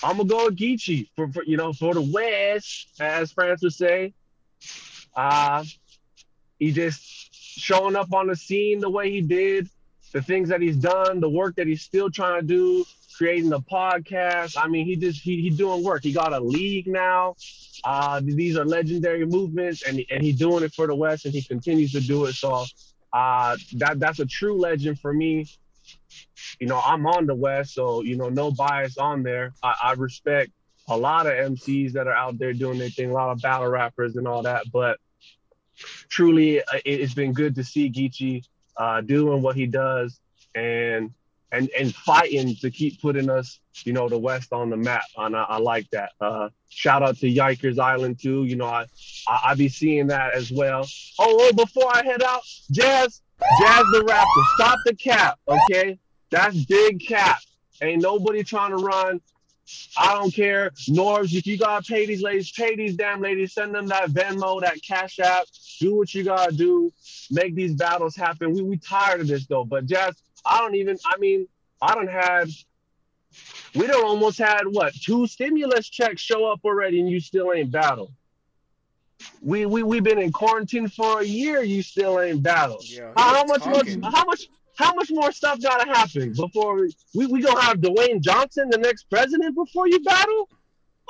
I'm gonna go with Geechi for, for you know for the West, as France would say. Uh, he just showing up on the scene the way he did, the things that he's done, the work that he's still trying to do, creating the podcast. I mean, he just he he doing work. He got a league now. Uh, these are legendary movements, and and he doing it for the West, and he continues to do it. So uh, that that's a true legend for me. You know, I'm on the West, so, you know, no bias on there. I, I respect a lot of M Cs that are out there doing their thing, a lot of battle rappers and all that. But truly, it, it's been good to see Geechi uh, doing what he does and and and fighting to keep putting us, you know, the West on the map. And I, I like that. Uh, shout out to Yikers Island, too. You know, I, I, I be seeing that as well. Oh, oh, before I head out, Jazz, Jazz the rapper, stop the cap, okay? That's big cap. Ain't nobody trying to run. I don't care. Norbs, if you got to pay these ladies, pay these damn ladies. Send them that Venmo, that Cash App. Do what you got to do. Make these battles happen. We we tired of this, though. But, Jazz, I don't even, I mean, I done had, we done almost had, what, two stimulus checks show up already and you still ain't battled. We we we been in quarantine for a year. You still ain't battled. Yeah, uh, how much talking. more? How much? How much more stuff gotta happen before we we, we gonna have Dwayne Johnson, the next president, before you battle?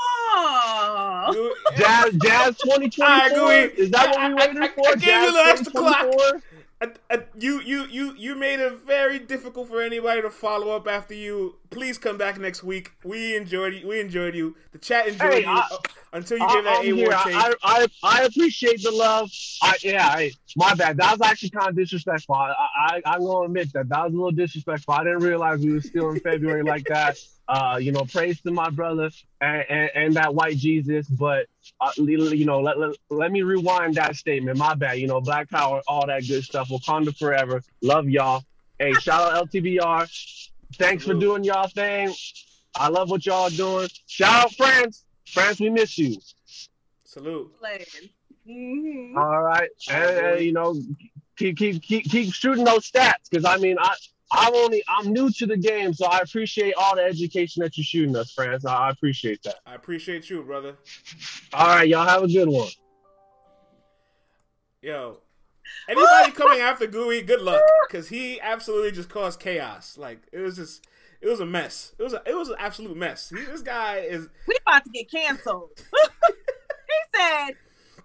Oh. Jazz, Jazz twenty twenty-four? Right, is that what we waited I, I, for? I gave Jazz you a little extra clock. I, I, you, you, you, you made it very difficult for anybody to follow up after you. Please come back next week. We enjoyed you. We enjoyed you. The chat enjoyed hey, you I, until you I, gave that A one take. I, I, I appreciate the love. I, yeah, I, my bad. That was actually kind of disrespectful. I, I, I will admit that that was a little disrespectful. I didn't realize we were still in February like that. Uh, you know, praise to my brother and, and, and that white Jesus. But, uh, you know, let, let let me rewind that statement. My bad. You know, Black Power, all that good stuff. Wakanda forever. Love y'all. Hey, shout out L T B R. Thanks for doing y'all thing. I love what y'all doing. Shout out France. France, we miss you. Salute. Mm-hmm. All right. And, and, you know, keep, keep, keep, keep shooting those stats. Because, I mean, I... I'm only I'm new to the game, so I appreciate all the education that you're shooting us, France. I appreciate that. I appreciate you, brother. All right, y'all have a good one. Yo, anybody coming after Gooey, good luck, because he absolutely just caused chaos. Like it was just, it was a mess. It was a, it was an absolute mess. He, this guy is. We about to get canceled. He said,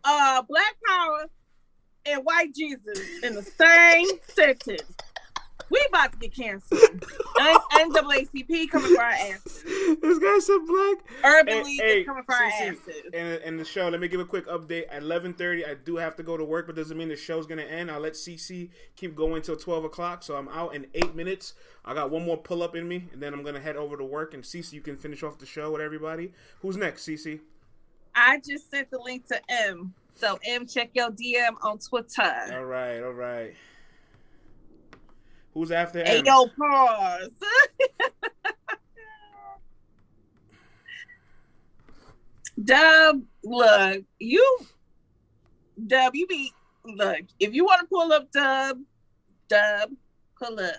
"Uh, Black Power and White Jesus in the same sentence." We about to get canceled. N double A C P coming for our asses. This guy said black. Urban and, League hey, is coming for see, our see. asses. And, and the show, let me give a quick update. At eleven thirty, I do have to go to work, but doesn't mean the show's going to end. I'll let CeCe keep going till twelve o'clock, so I'm out in eight minutes. I got one more pull-up in me, and then I'm going to head over to work. And CeCe, you can finish off the show with everybody. Who's next, CeCe? I just sent the link to M. So, M, check your D M on Twitter. All right, all right. Who's after Ems? Ayo, pause. Dub, look, you, Dub, you be, look, if you want to pull up Dub, Dub, pull up.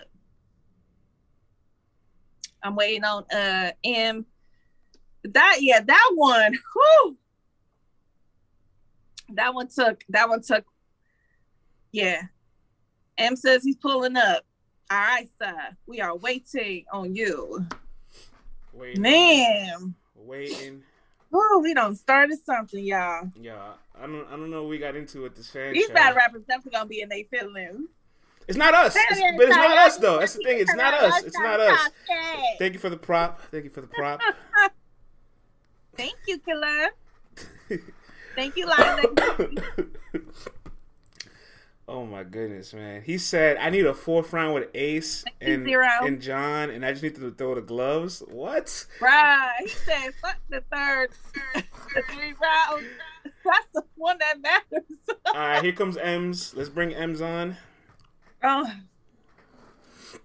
I'm waiting on uh M. That, yeah, that one, whew. That one took, that one took, yeah. M says he's pulling up. All right, sir. We are waiting on you. Waiting. Man. Waiting. Ooh, we done started something, y'all. Yeah. I don't I don't know what we got into with this fan. These bad rappers definitely gonna be in their feelings. It's not us. It's, but it's not us though. That's the thing. It's not us. It's not us. Thank you for the prop. Thank you for the prop. Thank you, Killer. Thank you, Lion Legacy. Oh, my goodness, man. He said, I need a fourth round with Ace and, and John, and I just need to throw the gloves. What? Right. He said, fuck the third, third, the three rounds. That's the one that matters. All right, here comes Ems. Let's bring Ems on. Oh,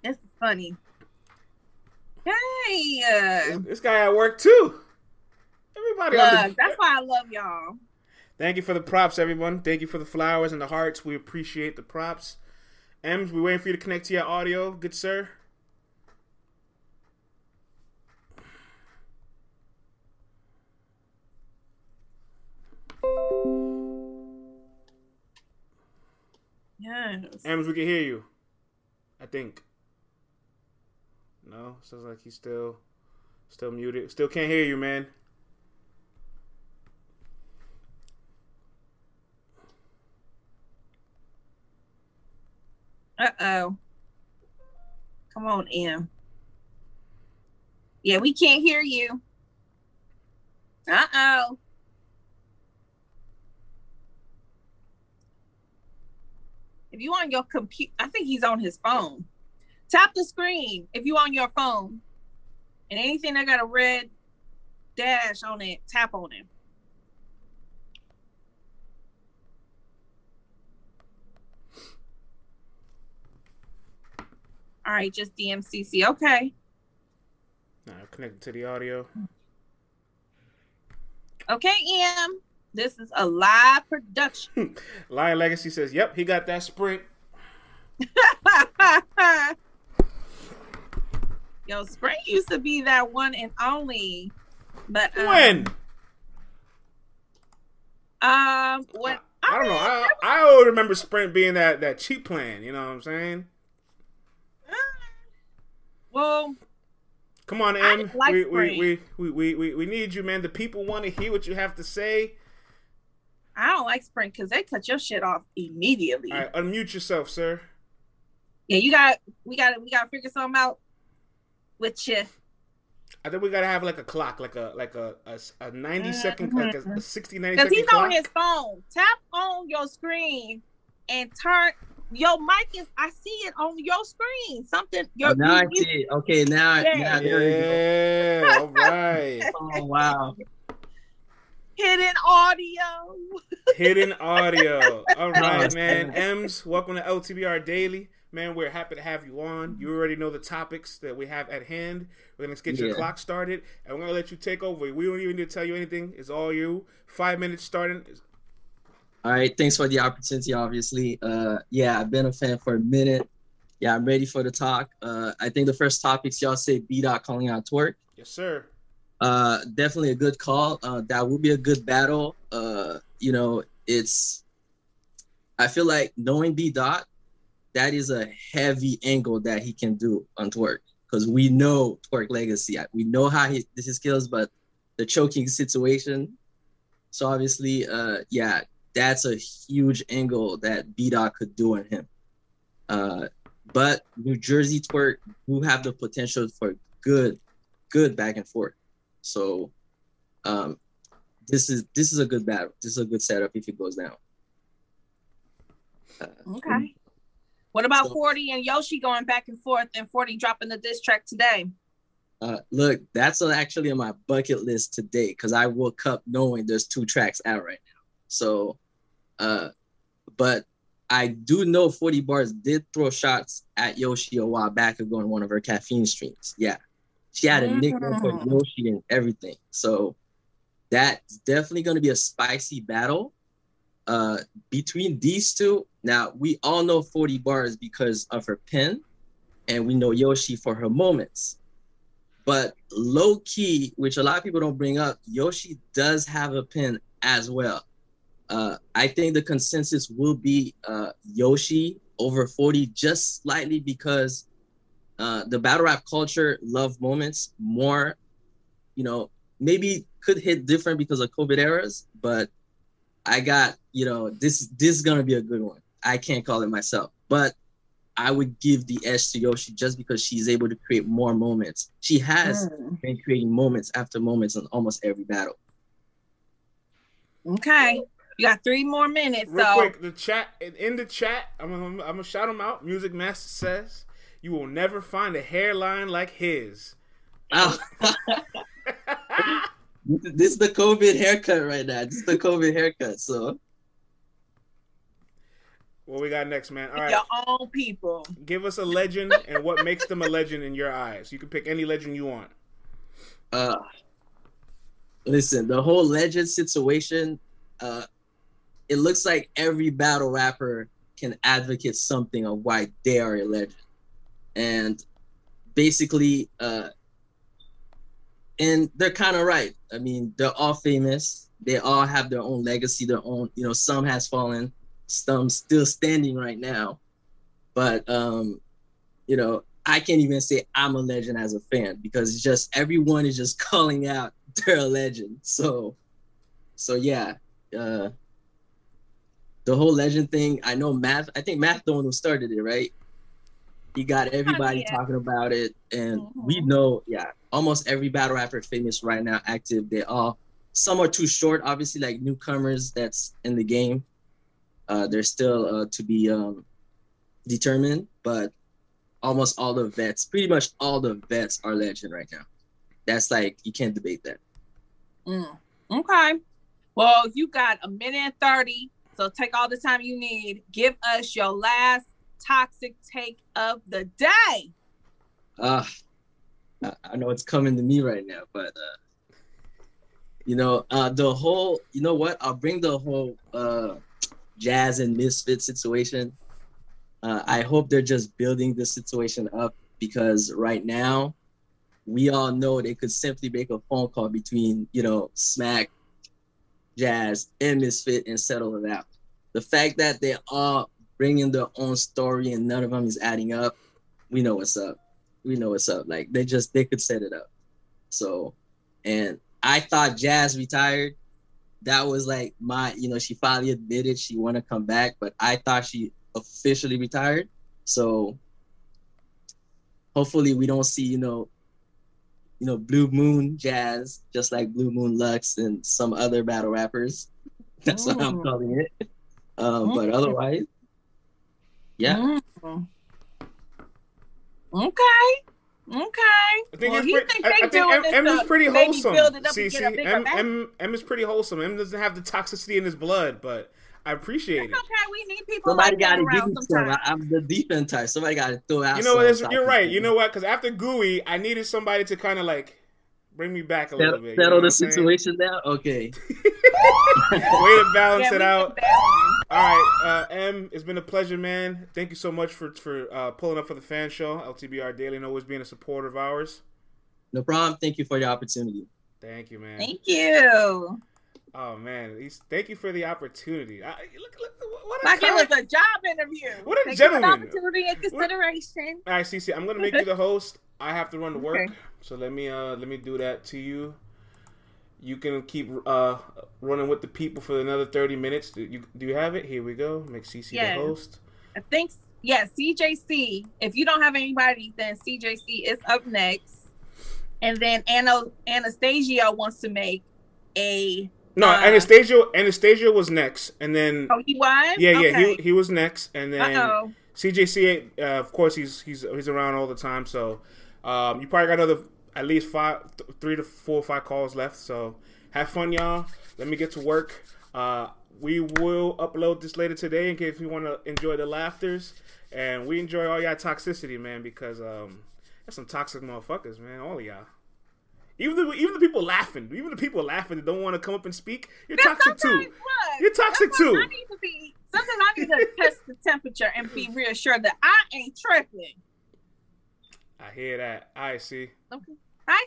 this is funny. Hey. Uh, this guy at work, too. Everybody look, on the- that's why I love y'all. Thank you for the props, everyone. Thank you for the flowers and the hearts. We appreciate the props. Ems, we're waiting for you to connect to your audio. Good sir. Yes. Ems, we can hear you. I think. No? Sounds like he's still still muted. Still can't hear you, man. Uh-oh. Come on, Em. Yeah, we can't hear you. Uh-oh. If you on your computer, I think he's on his phone. Tap the screen if you on your phone. And anything that got a red dash on it, tap on it. All right, just D M CeCe. Okay. All right, connected to the audio. Okay, Em. This is a live production. Lion Legacy says, yep, he got that Sprint. Yo, Sprint used to be that one and only. But um, when? Um, what? I, I don't know. I, I always remember Sprint being that, that cheap plan. You know what I'm saying? Well, Come on, Em. Like we, we, we, we, we, we, we need you, man. The people want to hear what you have to say. I don't like spring because they cut your shit off immediately. All right, unmute yourself, sir. Yeah, you got. We got. We got to figure something out with you. I think we gotta have like a clock, like a like a a, a ninety second, like a, a sixty ninety second. Because he's clock. On his phone. Tap on your screen and turn your mic is. I see it on your screen. Something. Your oh, now I see it. Okay, now yeah. now there yeah, you go. All right. Oh wow. Hidden audio. Hidden audio. All right, man. Ems, welcome to L T B R Daily. Man, we're happy to have you on. You already know the topics that we have at hand. We're going to get yeah. your clock started, and we're going to let you take over. We don't even need to tell you anything. It's all you. Five minutes starting. All right. Thanks for the opportunity, obviously. Uh, yeah, I've been a fan for a minute. Yeah, I'm ready for the talk. Uh, I think the first topics, y'all say B-Dot calling out Twerk. Yes, sir. Uh, definitely a good call. Uh, that would be a good battle. Uh, you know, it's – I feel like knowing B-Dot, that is a heavy angle that he can do on Twerk because we know Twerk legacy. We know how he, his skills, but the choking situation. So obviously, uh, yeah, that's a huge angle that B-Dot could do on him. Uh, but New Jersey Twerk do have the potential for good, good back and forth. So um, this is this is a good battle. This is a good setup if it goes down. Uh, okay. What about so, forty and Yoshi going back and forth and forty dropping the diss track today? Uh, look, that's actually on my bucket list today because I woke up knowing there's two tracks out right now. So, uh, but I do know forty Bars did throw shots at Yoshi a while back ago in one of her caffeine streams. Yeah. She had a mm-hmm. nickname for Yoshi and everything. So that's definitely going to be a spicy battle. Uh, between these two, now we all know forty Bars because of her pen, and we know Yoshi for her moments. But low key, which a lot of people don't bring up, Yoshi does have a pen as well. Uh, I think the consensus will be uh, Yoshi over forty, just slightly because uh, the battle rap culture love moments more. You know, maybe could hit different because of COVID eras, but I got, you know, this this is going to be a good one. I can't call it myself, but I would give the edge to Yoshi just because she's able to create more moments. She has mm. been creating moments after moments in almost every battle. Okay. You got three more minutes. Real so. quick, the chat, in the chat, I'm, I'm, I'm going to shout them out. Music Master says, you will never find a hairline like his. Oh. This is the COVID haircut right now. This is the COVID haircut. So, what we got next, man? All right, your own people. Give us a legend and what makes them a legend in your eyes. You can pick any legend you want. Uh, listen, the whole legend situation. Uh, it looks like every battle rapper can advocate something on why they are a legend, and basically, uh. And they're kind of right. I mean, they're all famous. They all have their own legacy, their own, you know, some has fallen, some still standing right now. But, um, you know, I can't even say I'm a legend as a fan because it's just everyone is just calling out they're a legend. So, so yeah, uh, the whole legend thing, I know Math, I think Math the one who started it, right? He got everybody oh, yeah. talking about it, and mm-hmm. we know, yeah, almost every battle rapper famous right now, active, they all, some are too short, obviously, like newcomers that's in the game. Uh, they're still uh, to be um, determined, but almost all the vets, pretty much all the vets are legend right now. That's like, you can't debate that. Mm. Okay. Well, you got a minute and thirty, so take all the time you need. Give us your last toxic take of the day. Uh, I know it's coming to me right now, but uh, you know, uh, the whole, you know what? I'll bring the whole uh, Jazz and Misfit situation. Uh, I hope they're just building this situation up because right now we all know they could simply make a phone call between, you know, Smack, Jazz, and Misfit and settle it out. The fact that they all bringing their own story and none of them is adding up, we know what's up. we know what's up. Like, they just, they could set it up. So, and I thought Jazz retired. That was like my, you know, she finally admitted she want to come back, but I thought she officially retired. So hopefully we don't see, you know, you know, Blue Moon Jazz, just like Blue Moon Lux and some other battle rappers. That's oh. what I'm calling it. Um, oh. But otherwise, yeah. Oh. Okay. Okay. I think, well, pretty, think, I, I think M, M is pretty wholesome. See, see, M, M, M is pretty wholesome. M doesn't have the toxicity in his blood, but I appreciate That's it. Okay, we need people. Somebody like got to give me some. I'm the defense type. Somebody got to throw out. You know what? You're right. You know what? Because after Gooey, I needed somebody to kind of like bring me back a settle, little bit. Settle you know the situation now. Okay. Way to balance yeah, it out. All right, uh, M, it's been a pleasure, man. Thank you so much for for uh, pulling up for the fan show, L T B R Daily, and always being a supporter of ours. No problem. Thank you for your opportunity. Thank you, man. Thank you. Oh, man. Thank you for the opportunity. I, look, look, what a like job. It was a job interview. What a Thank gentleman. You for the opportunity and consideration. What? All right, CeCe, I'm going to make you the host. I have to run to work, okay. so let me uh, let me do that to you. You can keep uh, running with the people for another thirty minutes. Do you, do you have it? Here we go. Make CeCe yes. the host. I think, yeah, C J C. If you don't have anybody, then C J C is up next. And then Ana, Anastasia wants to make a... No, uh, Anastasia Anastasia was next. And then... Oh, he was? Yeah, okay. yeah, he he was next. And then Uh-oh. C J C, uh, of course, he's, he's, he's around all the time. So um, you probably got another... At least five, th- three to four or five calls left. So have fun, y'all. Let me get to work. Uh, we will upload this later today in case you want to enjoy the laughters. And we enjoy all y'all toxicity, man, because um, that's some toxic motherfuckers, man. All of y'all. Even the, even the people laughing. Even the people laughing that don't want to come up and speak. You're now, toxic, too. Look, You're toxic, too. I need to be, sometimes I need to test the temperature and be reassured that I ain't tripping. I hear that. I see. Okay. Hi,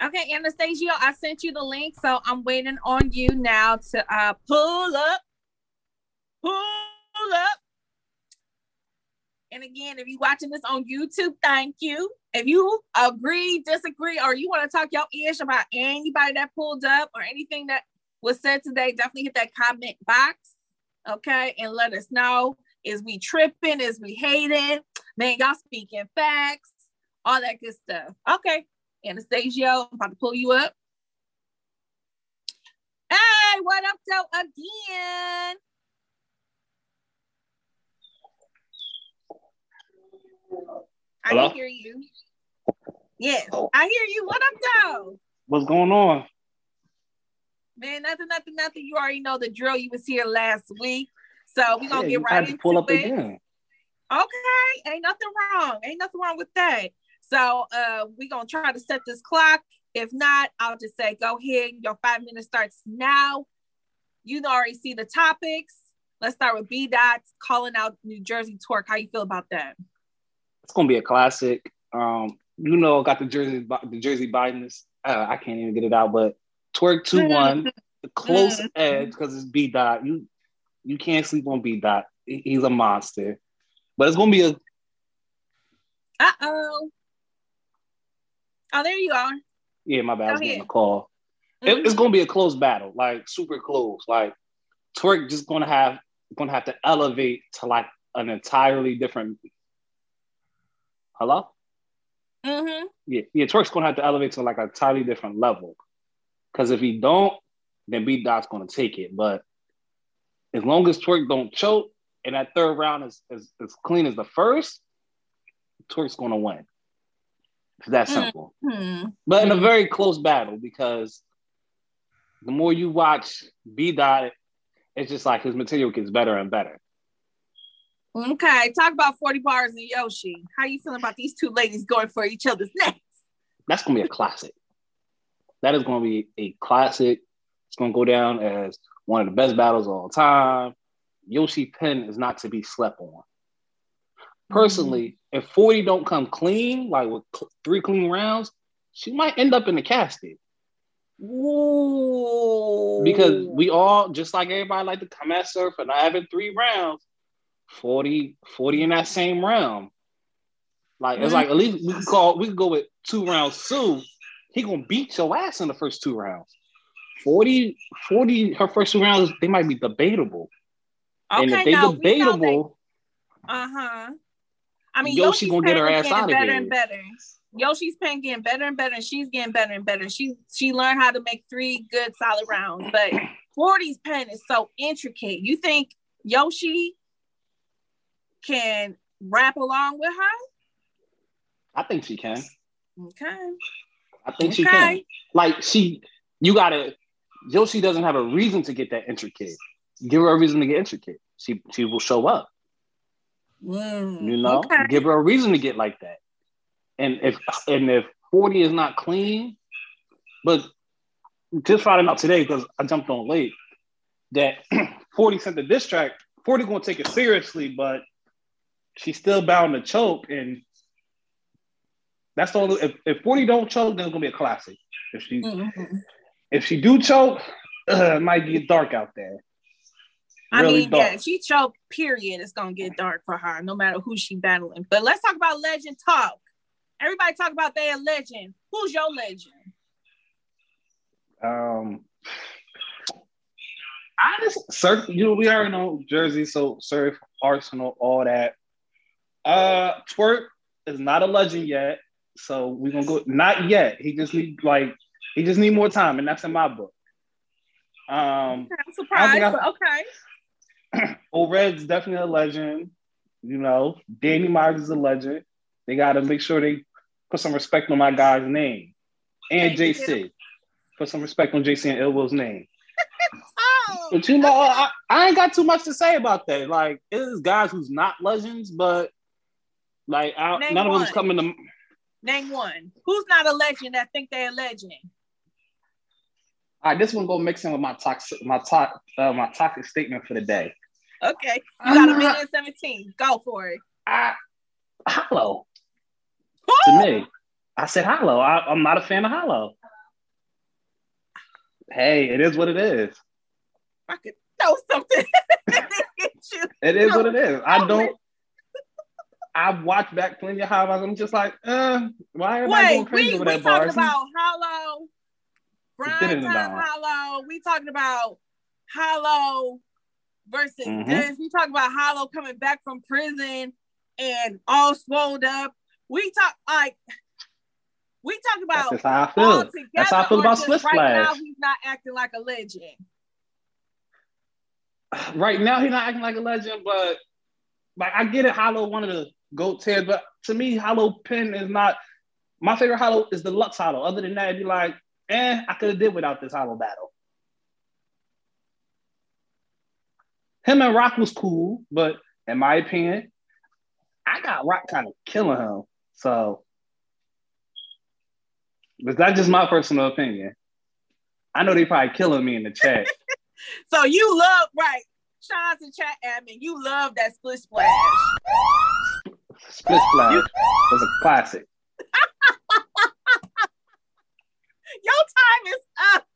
friends. Okay, Anastasia, I sent you the link, so I'm waiting on you now to uh, pull up. Pull up. And again, if you're watching this on YouTube, thank you. If you agree, disagree, or you want to talk your ish about anybody that pulled up or anything that was said today, definitely hit that comment box, okay, and let us know. Is we tripping? Is we hating? Man, y'all speaking facts. All that good stuff. Okay. Anastasia, I'm about to pull you up. Hey, what up, though, again? Hello? I hear you. Yes, I hear you. What up, though? What's going on? Man, nothing, nothing, nothing. You already know the drill. You was here last week. So we're going yeah, right to get right into pull up it. Again. Okay. Ain't nothing wrong. Ain't nothing wrong with that. So uh, we're going to try to set this clock. If not, I'll just say, go ahead. Your five minutes starts now. You already see the topics. Let's start with B-Dot calling out New Jersey Twerk. How you feel about that? It's going to be a classic. Um, you know, got the Jersey the Jersey Biden's. Uh, I can't even get it out, but Twerk two one, the close edge because it's B-Dot. You You can't sleep on B-Dot. He's a monster. But it's going to be a... Uh-oh. Oh, there you are. Yeah, my bad. Go I was ahead. Getting a call. Mm-hmm. It, it's going to be a close battle. Like, super close. Like, Twerk just going to have going to have to elevate to, like, an entirely different... Hello? Mm-hmm. Yeah, yeah Twerk's going to have to elevate to, like, a entirely different level. Because if he don't, then B-Dot's going to take it. But... as long as Twerk don't choke and that third round is as clean as the first, Twerk's going to win. It's that simple. Mm-hmm. But in a very close battle because the more you watch B-Dot, it's just like his material gets better and better. Okay, talk about forty Bars and Yoshi. How you feeling about these two ladies going for each other's necks? That's going to be a classic. That is going to be a classic. It's going to go down as... one of the best battles of all time. Yoshi Penn is not to be slept on. Personally, mm-hmm. if forty don't come clean, like with cl- three clean rounds, she might end up in the casket. Ooh. Because we all, just like everybody, like to come at her for not having three rounds. forty, forty in that same round. Like it's like at least we can call we can go with two rounds. Sue, he gonna beat your ass in the first two rounds. forty, forty, her first two rounds, they might be debatable. Okay, and if they no, debatable, uh huh. I mean, Yoshi Yoshi's gonna get her ass out of here. Better and better. Yoshi's pen getting better and better, and she's getting better and better. She she learned how to make three good solid rounds, but forty's pen is so intricate. You think Yoshi can rap along with her? I think she can. Okay. I think okay. she can. Like she, you gotta. Yoshi doesn't have a reason to get that intricate. Give her a reason to get intricate. She she will show up. Mm, you know, okay. Give her a reason to get like that. And if and if forty is not clean, but just finding out today because I jumped on late that forty sent the diss track. forty gonna take it seriously, but she's still bound to choke. And that's the only if, if forty don't choke, then it's gonna be a classic. If she mm-hmm. if she do choke, uh, it might get dark out there. I really mean, dark. yeah, if she choked, period, it's gonna get dark for her, no matter who she battling. But let's talk about legend talk. Everybody talk about their legend. Who's your legend? Um, I just, sir, you know, we already know Jersey, so Surf, Arsenal, all that. Uh, Twerk is not a legend yet, so we're gonna go. Not yet. He just need like he just need more time, and that's in my book. Um, I'm surprised, I I, but okay. O-Red's definitely a legend. You know, Danny Myers is a legend. They got to make sure they put some respect on my guy's name. And hey, J C. Put some respect on J C and Ill Will's name. oh, but you know, okay. I, I ain't got too much to say about that. Like, it is guys who's not legends, but like, I, none one. of them's coming to... Name one. Who's not a legend that think they're a legend? All right, this one go mix in with my toxic, my, to- uh, my toxic statement for the day. Okay. You got a minute and seventeen. Go for it. I, Hollow. To me, I said Hollow. I, I'm not a fan of Hollow. Hey, it is what it is. I could throw something. it is no, what it is. I don't. I've watched back plenty of Hollows. I'm just like, uh, why am I going crazy we, over we that bar? We talking about Hollow, Brian time Hollow. We talking about Hollow versus mm-hmm. this. We talking about Hollow coming back from prison and all swolled up. We talk like we talk about that's how I feel. All together, that's how I feel about Swiss Flash. Right now, he's not acting like a legend. Right now, he's not acting like a legend, but like I get it. Hollow wanted to go tear, but to me, Hollow Pen is not my favorite. Hollow is the Lux Hollow. Other than that, it'd be like, eh, I could have did without this Hollow battle. Him and Rock was cool, but in my opinion, I got Rock kind of killing him. So, but that's just my personal opinion. I know they probably killing me in the chat. So you love, right, Sean's in chat admin, you love that Split Splash. Split Splash was a classic. Your time is up.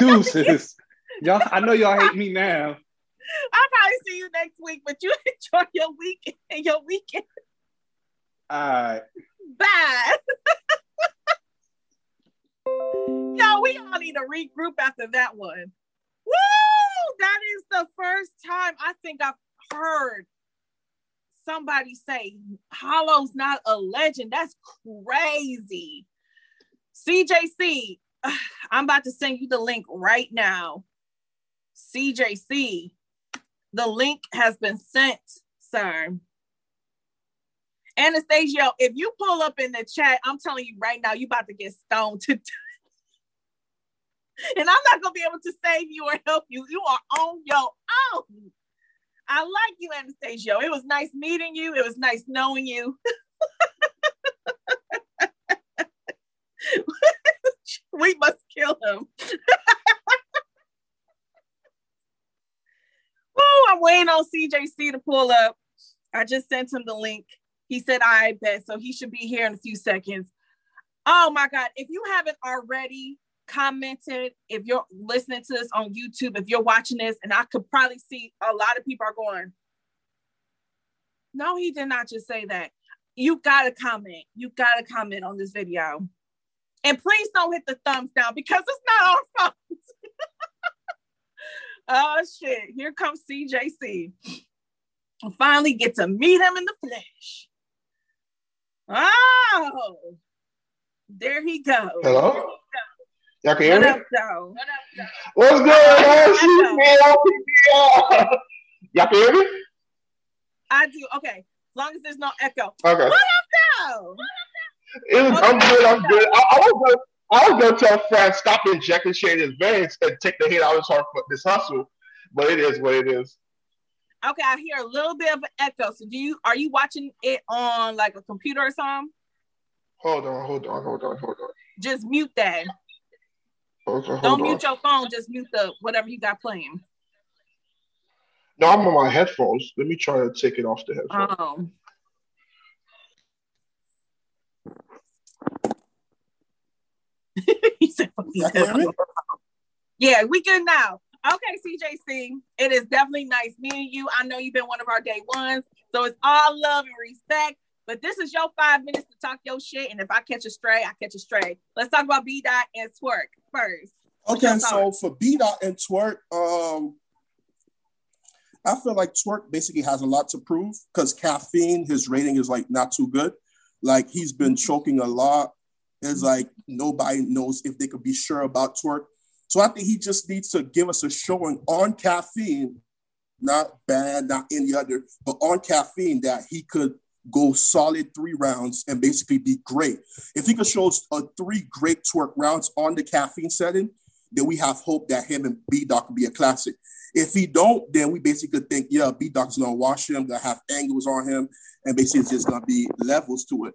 Deuces. Y'all, I know y'all hate me now. I'll probably see you next week, but you enjoy your weekend and your weekend. All right. Bye. Yo, we all need to regroup after that one. Woo! That is the first time I think I've heard somebody say Hollow's not a legend. That's crazy. C J C, I'm about to send you the link right now. C J C. The link has been sent, sir. Anastasia, if you pull up in the chat, I'm telling you right now, you about to get stoned to death. And I'm not going to be able to save you or help you. You are on your own. I like you, Anastasia. It was nice meeting you. It was nice knowing you. We must kill him. Oh, I'm waiting on C J C to pull up. I just sent him the link. He said, I bet. So he should be here in a few seconds. Oh my God. If you haven't already commented, if you're listening to this on YouTube, if you're watching this, and I could probably see a lot of people are going, No, he did not just say that. You got to comment. You got to comment on this video. And please don't hit the thumbs down because it's not our fault. Oh, shit. Here comes C J C. I finally get to meet him in the flesh. Oh, there he goes. Hello? He goes. Y'all can hear me? What up, though? What up, though? What's good? Y'all can hear me? I do. Okay. As long as there's no echo. Okay. What up, though? It was, okay. I'm good. I'm good. I, I was good. I was gonna tell Fran stop injecting shit in his veins and take the hit out of his heart for this hustle, but it is what it is. Okay, I hear a little bit of an echo. So do you are you watching it on like a computer or something? Hold on, hold on, hold on, hold on. Just mute that. Okay, hold Don't on. mute your phone, just mute the whatever you got playing. No, I'm on my headphones. Let me try to take it off the headphones. Oh. He said, yeah, we good now. Okay, C J C, it is definitely nice meeting you. I know you've been one of our day ones, so it's all love and respect, but this is your five minutes to talk your shit, and if I catch a stray, I catch a stray. Let's talk about B-Dot and Twerk first. Okay, so for B-Dot and Twerk, um, I feel like Twerk basically has a lot to prove because Caffeine, his rating is like not too good. Like he's been choking a lot. It's like nobody knows if they could be sure about Twerk. So I think he just needs to give us a showing on Caffeine, not Bad, not any other, but on Caffeine that he could go solid three rounds and basically be great. If he could show us uh, three great Twerk rounds on the Caffeine setting, then we have hope that him and B-Doc could be a classic. If he don't, then we basically think, yeah, B-Doc's going to wash him, going to have angles on him, and basically it's just going to be levels to it.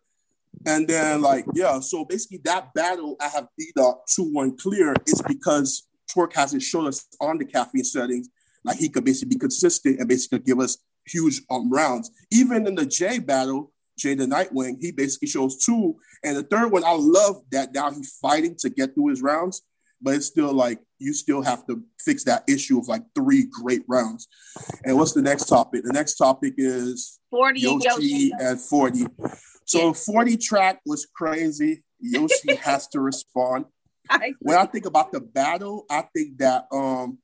And then, like, yeah, so basically that battle I have B-Dot two one clear is because Twerk hasn't shown us on the Caffeine settings. Like, he could basically be consistent and basically give us huge um, rounds. Even in the Jay battle, Jay the Nightwing, he basically shows two. And the third one, I love that now he's fighting to get through his rounds. But it's still, like, you still have to fix that issue of, like, three great rounds. And what's the next topic? The next topic is forty Yoshi and forty. So forty track was crazy. Yoshi has to respond. I when I think about the battle, I think that um,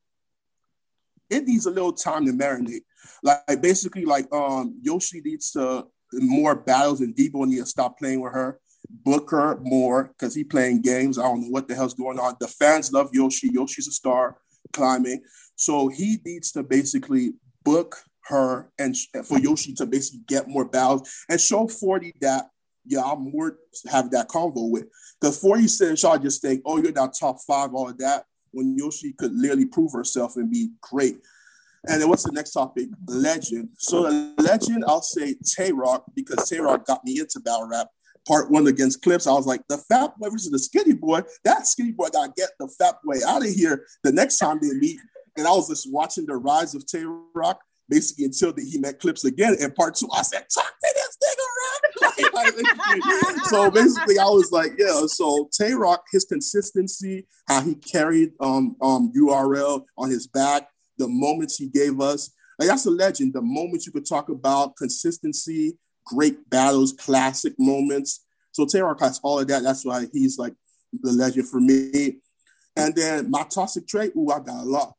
it needs a little time to marinate. Like basically, like um, Yoshi needs to more battles, and Debo needs to stop playing with her. Book her more because he playing games. I don't know what the hell's going on. The fans love Yoshi. Yoshi's a star climbing, so he needs to basically book her and for Yoshi to basically get more battles and show forty that, yeah, I'm worth having that convo with. Because forty said, y'all just think, oh, you're not top five, all of that, when Yoshi could literally prove herself and be great. And then what's the next topic? Legend. So the legend, I'll say Tay Roc, because Tay Roc got me into battle rap. Part one against Clips, I was like, the fat boy versus the skinny boy, that skinny boy got to get the fat boy out of here the next time they meet. And I was just watching the rise of Tay Roc, basically until the, he met Clips again in part two. I said, talk to this nigga, Rock. Like, like, so basically I was like, yeah, so Tay Roc, his consistency, how he carried um, um, U R L on his back, the moments he gave us, like that's a legend. The moments you could talk about, consistency, great battles, classic moments. So Tay Roc has all of that. That's why he's like the legend for me. And then my toxic trait, ooh, I got a lot.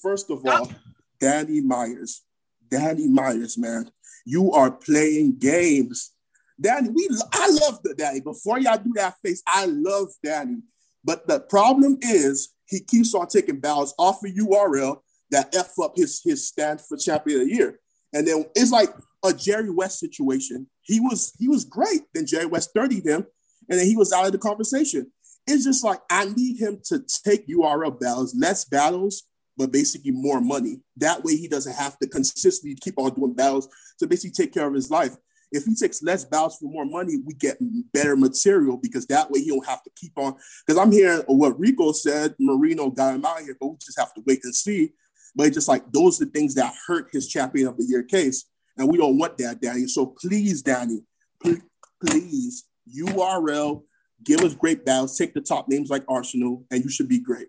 First of all, Danny Myers. Danny Myers, man, you are playing games. Danny, we I love the Danny. Before y'all do that face, I love Danny. But the problem is he keeps on taking battles off of U R L that F up his, his stand for champion of the year. And then it's like a Jerry West situation. He was he was great. Then Jerry West thirtied him, and then he was out of the conversation. It's just like I need him to take U R L battles, less battles, but basically more money. That way he doesn't have to consistently keep on doing battles to basically take care of his life. If he takes less battles for more money, we get better material because that way he don't have to keep on. Because I'm hearing what Rico said, Marino got him out of here, but we just have to wait and see. But it's just like those are the things that hurt his champion of the year case. And we don't want that, Danny. So please, Danny, please, please, U R L, give us great battles, take the top names like Arsenal, and you should be great.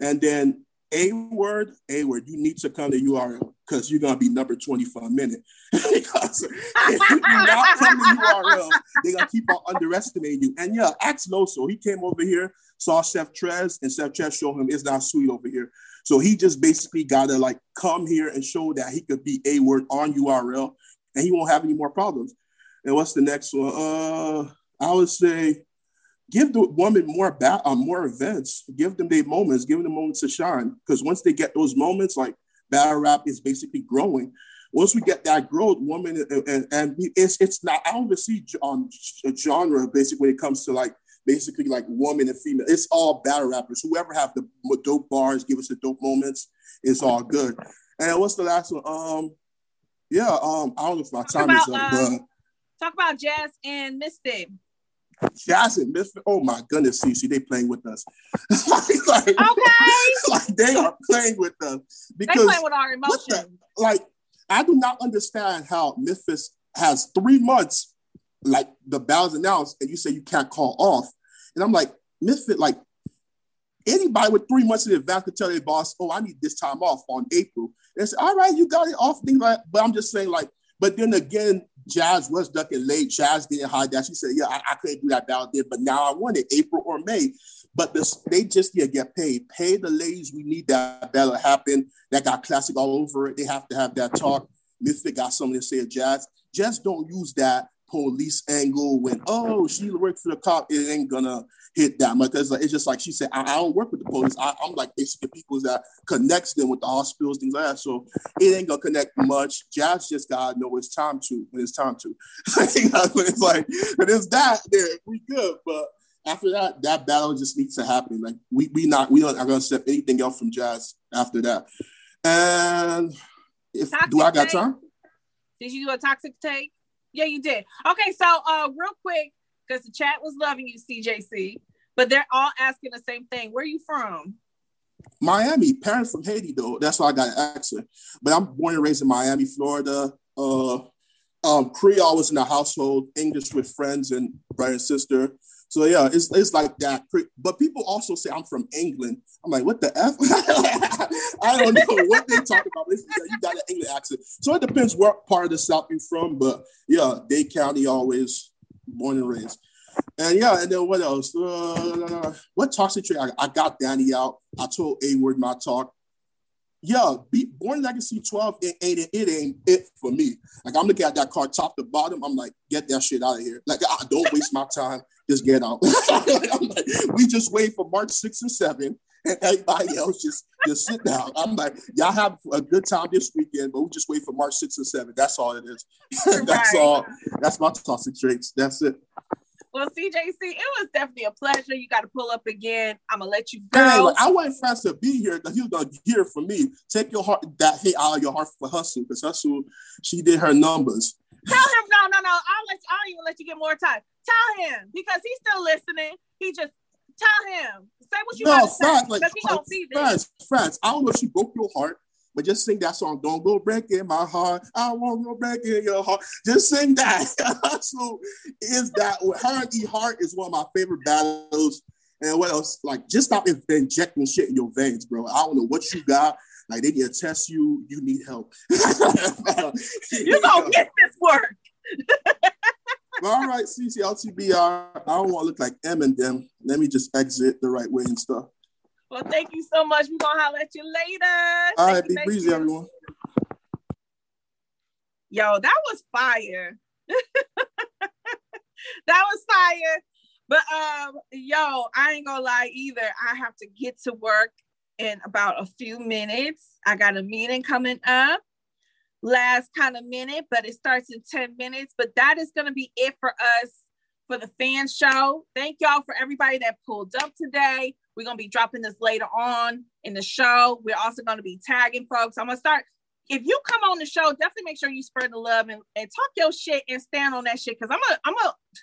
And then A word, A word, you need to come to U R L because you're going to be number twenty for a minute. Because if you do not come to U R L, they're going to keep on underestimating you. And yeah, ask Loso. He came over here, saw Chef Trez, and Chef Trez showed him it's not sweet over here. So he just basically got to like come here and show that he could be A word on U R L and he won't have any more problems. And what's the next one? Uh, I would say, give the woman more ba- uh, more events. Give them their moments. Give them moments to shine. Because once they get those moments, like battle rap is basically growing. Once we get that growth, woman and, and, and it's it's not. I don't see um, genre basically when it comes to like basically like woman and female. It's all battle rappers. Whoever have the dope bars, give us the dope moments. It's all good. And what's the last one? Um, yeah. Um, I don't know if my time is up. But talk about Jazz and Misfit. Jazz and Misfit, oh my goodness, CeCe, they playing with us. like, okay. Like they are playing with us. Because they play with our emotions. The, like, I do not understand how Misfit has three months, like the battle's announced, and you say you can't call off. And I'm like, Misfit, like anybody with three months in advance could tell their boss, oh, I need this time off on April. And it's all right, you got it off. Things like, but I'm just saying, like, but then again, Jazz was ducking late. Jazz didn't hide that. She said, yeah, I, I couldn't do that battle there, but now I want it, April or May. But this, they just need to get paid. Pay the ladies. We need that battle to happen. That got classic all over it. They have to have that talk. Misfit got something to say to Jazz. Just don't use that police angle when, oh, she worked for the cop. It ain't going to hit that much. It's, like, it's just like she said, I, I don't work with the police. I, I'm like basically people that connects them with the hospitals, things like that. So it ain't going to connect much. Jazz just got to know it's time to, when it's time to. When it's like, when it's that, there, we good. But after that, that battle just needs to happen. Like we we not, we don't, I'm going to accept anything else from Jazz after that. And if, do I got time? Did you do a toxic take? Yeah, you did. Okay, so uh, real quick, because the chat was loving you, C J C, but they're all asking the same thing. Where are you from? Miami. Parents from Haiti, though. That's why I got an accent. But I'm born and raised in Miami, Florida. Uh, um, Creole was in the household, English with friends and brother and sister. So, yeah, it's it's like that. But people also say I'm from England. I'm like, what the F? I don't know what they talk about. It's, you got an English accent. So it depends what part of the South you're from. But, yeah, Dade County always born and raised. And, yeah, and then what else? Uh, what toxic trait? I, I got Danny out. I told A-Word my talk. Yeah, be, Born Legacy twelve, it ain't it, it ain't it for me. Like, I'm looking at that card top to bottom. I'm like, get that shit out of here. Like, I don't waste my time. Just get out. Like, I'm like, we just wait for March sixth and seventh, and everybody else just, just sit down. I'm like, y'all have a good time this weekend, but we just wait for March sixth and seventh. That's all it is. That's right. All. That's my toxic traits. That's it. Well, C J C, it was definitely a pleasure. You got to pull up again. I'm going to let you go. Anyway, I want Franz to be here because he was going to hear from me. Take your heart, that hate out of your heart for Hustle, because Hustle, she did her numbers. Tell him, no, no, no. I'll let you, I'll even let you get more time. Tell him, because he's still listening. He just, tell him. Say what you no, want to Franz, say, because like, he don't see this. Franz, I don't know if she broke your heart, but just sing that song, Don't Go Breaking My Heart. I won't go breaking your heart. Just sing that. So is that her and E Heart is one of my favorite battles. And what else? Like, just stop injecting shit in your veins, bro. I don't know what you got. Like, they need to test you. You need help. You're going to get this work. All right, CeCe, L T B R. I don't want to look like M and them. Let me just exit the right way and stuff. Well, thank you so much. We're going to holler at you later. All right, be breezy, everyone. Yo, that was fire. That was fire. But, um, yo, I ain't going to lie either. I have to get to work in about a few minutes. I got a meeting coming up. Last kind of minute, but it starts in ten minutes. But that is going to be it for us for the fan show. Thank y'all for everybody that pulled up today. We're going to be dropping this later on in the show. We're also going to be tagging folks. I'm going to start. If you come on the show, definitely make sure you spread the love and, and talk your shit and stand on that shit. Because I'm going to, I'm going to,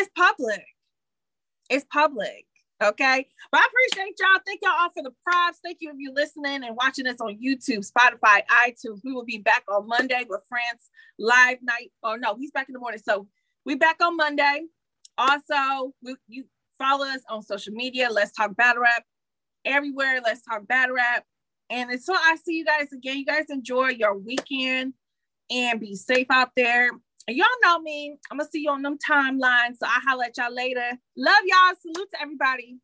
it's public. It's public. Okay. But I appreciate y'all. Thank y'all all for the props. Thank you if you're listening and watching us on YouTube, Spotify, iTunes. We will be back on Monday with France live night. Oh, no, he's back in the morning. So we're back on Monday. Also, we, you, follow us on social media. Let's Talk Battle Rap. everywhere. Let's talk battle rap. And until I see you guys again, you guys enjoy your weekend and be safe out there. And y'all know me. I'm going to see you on them timelines. So I'll holler at y'all later. Love y'all. Salute to everybody.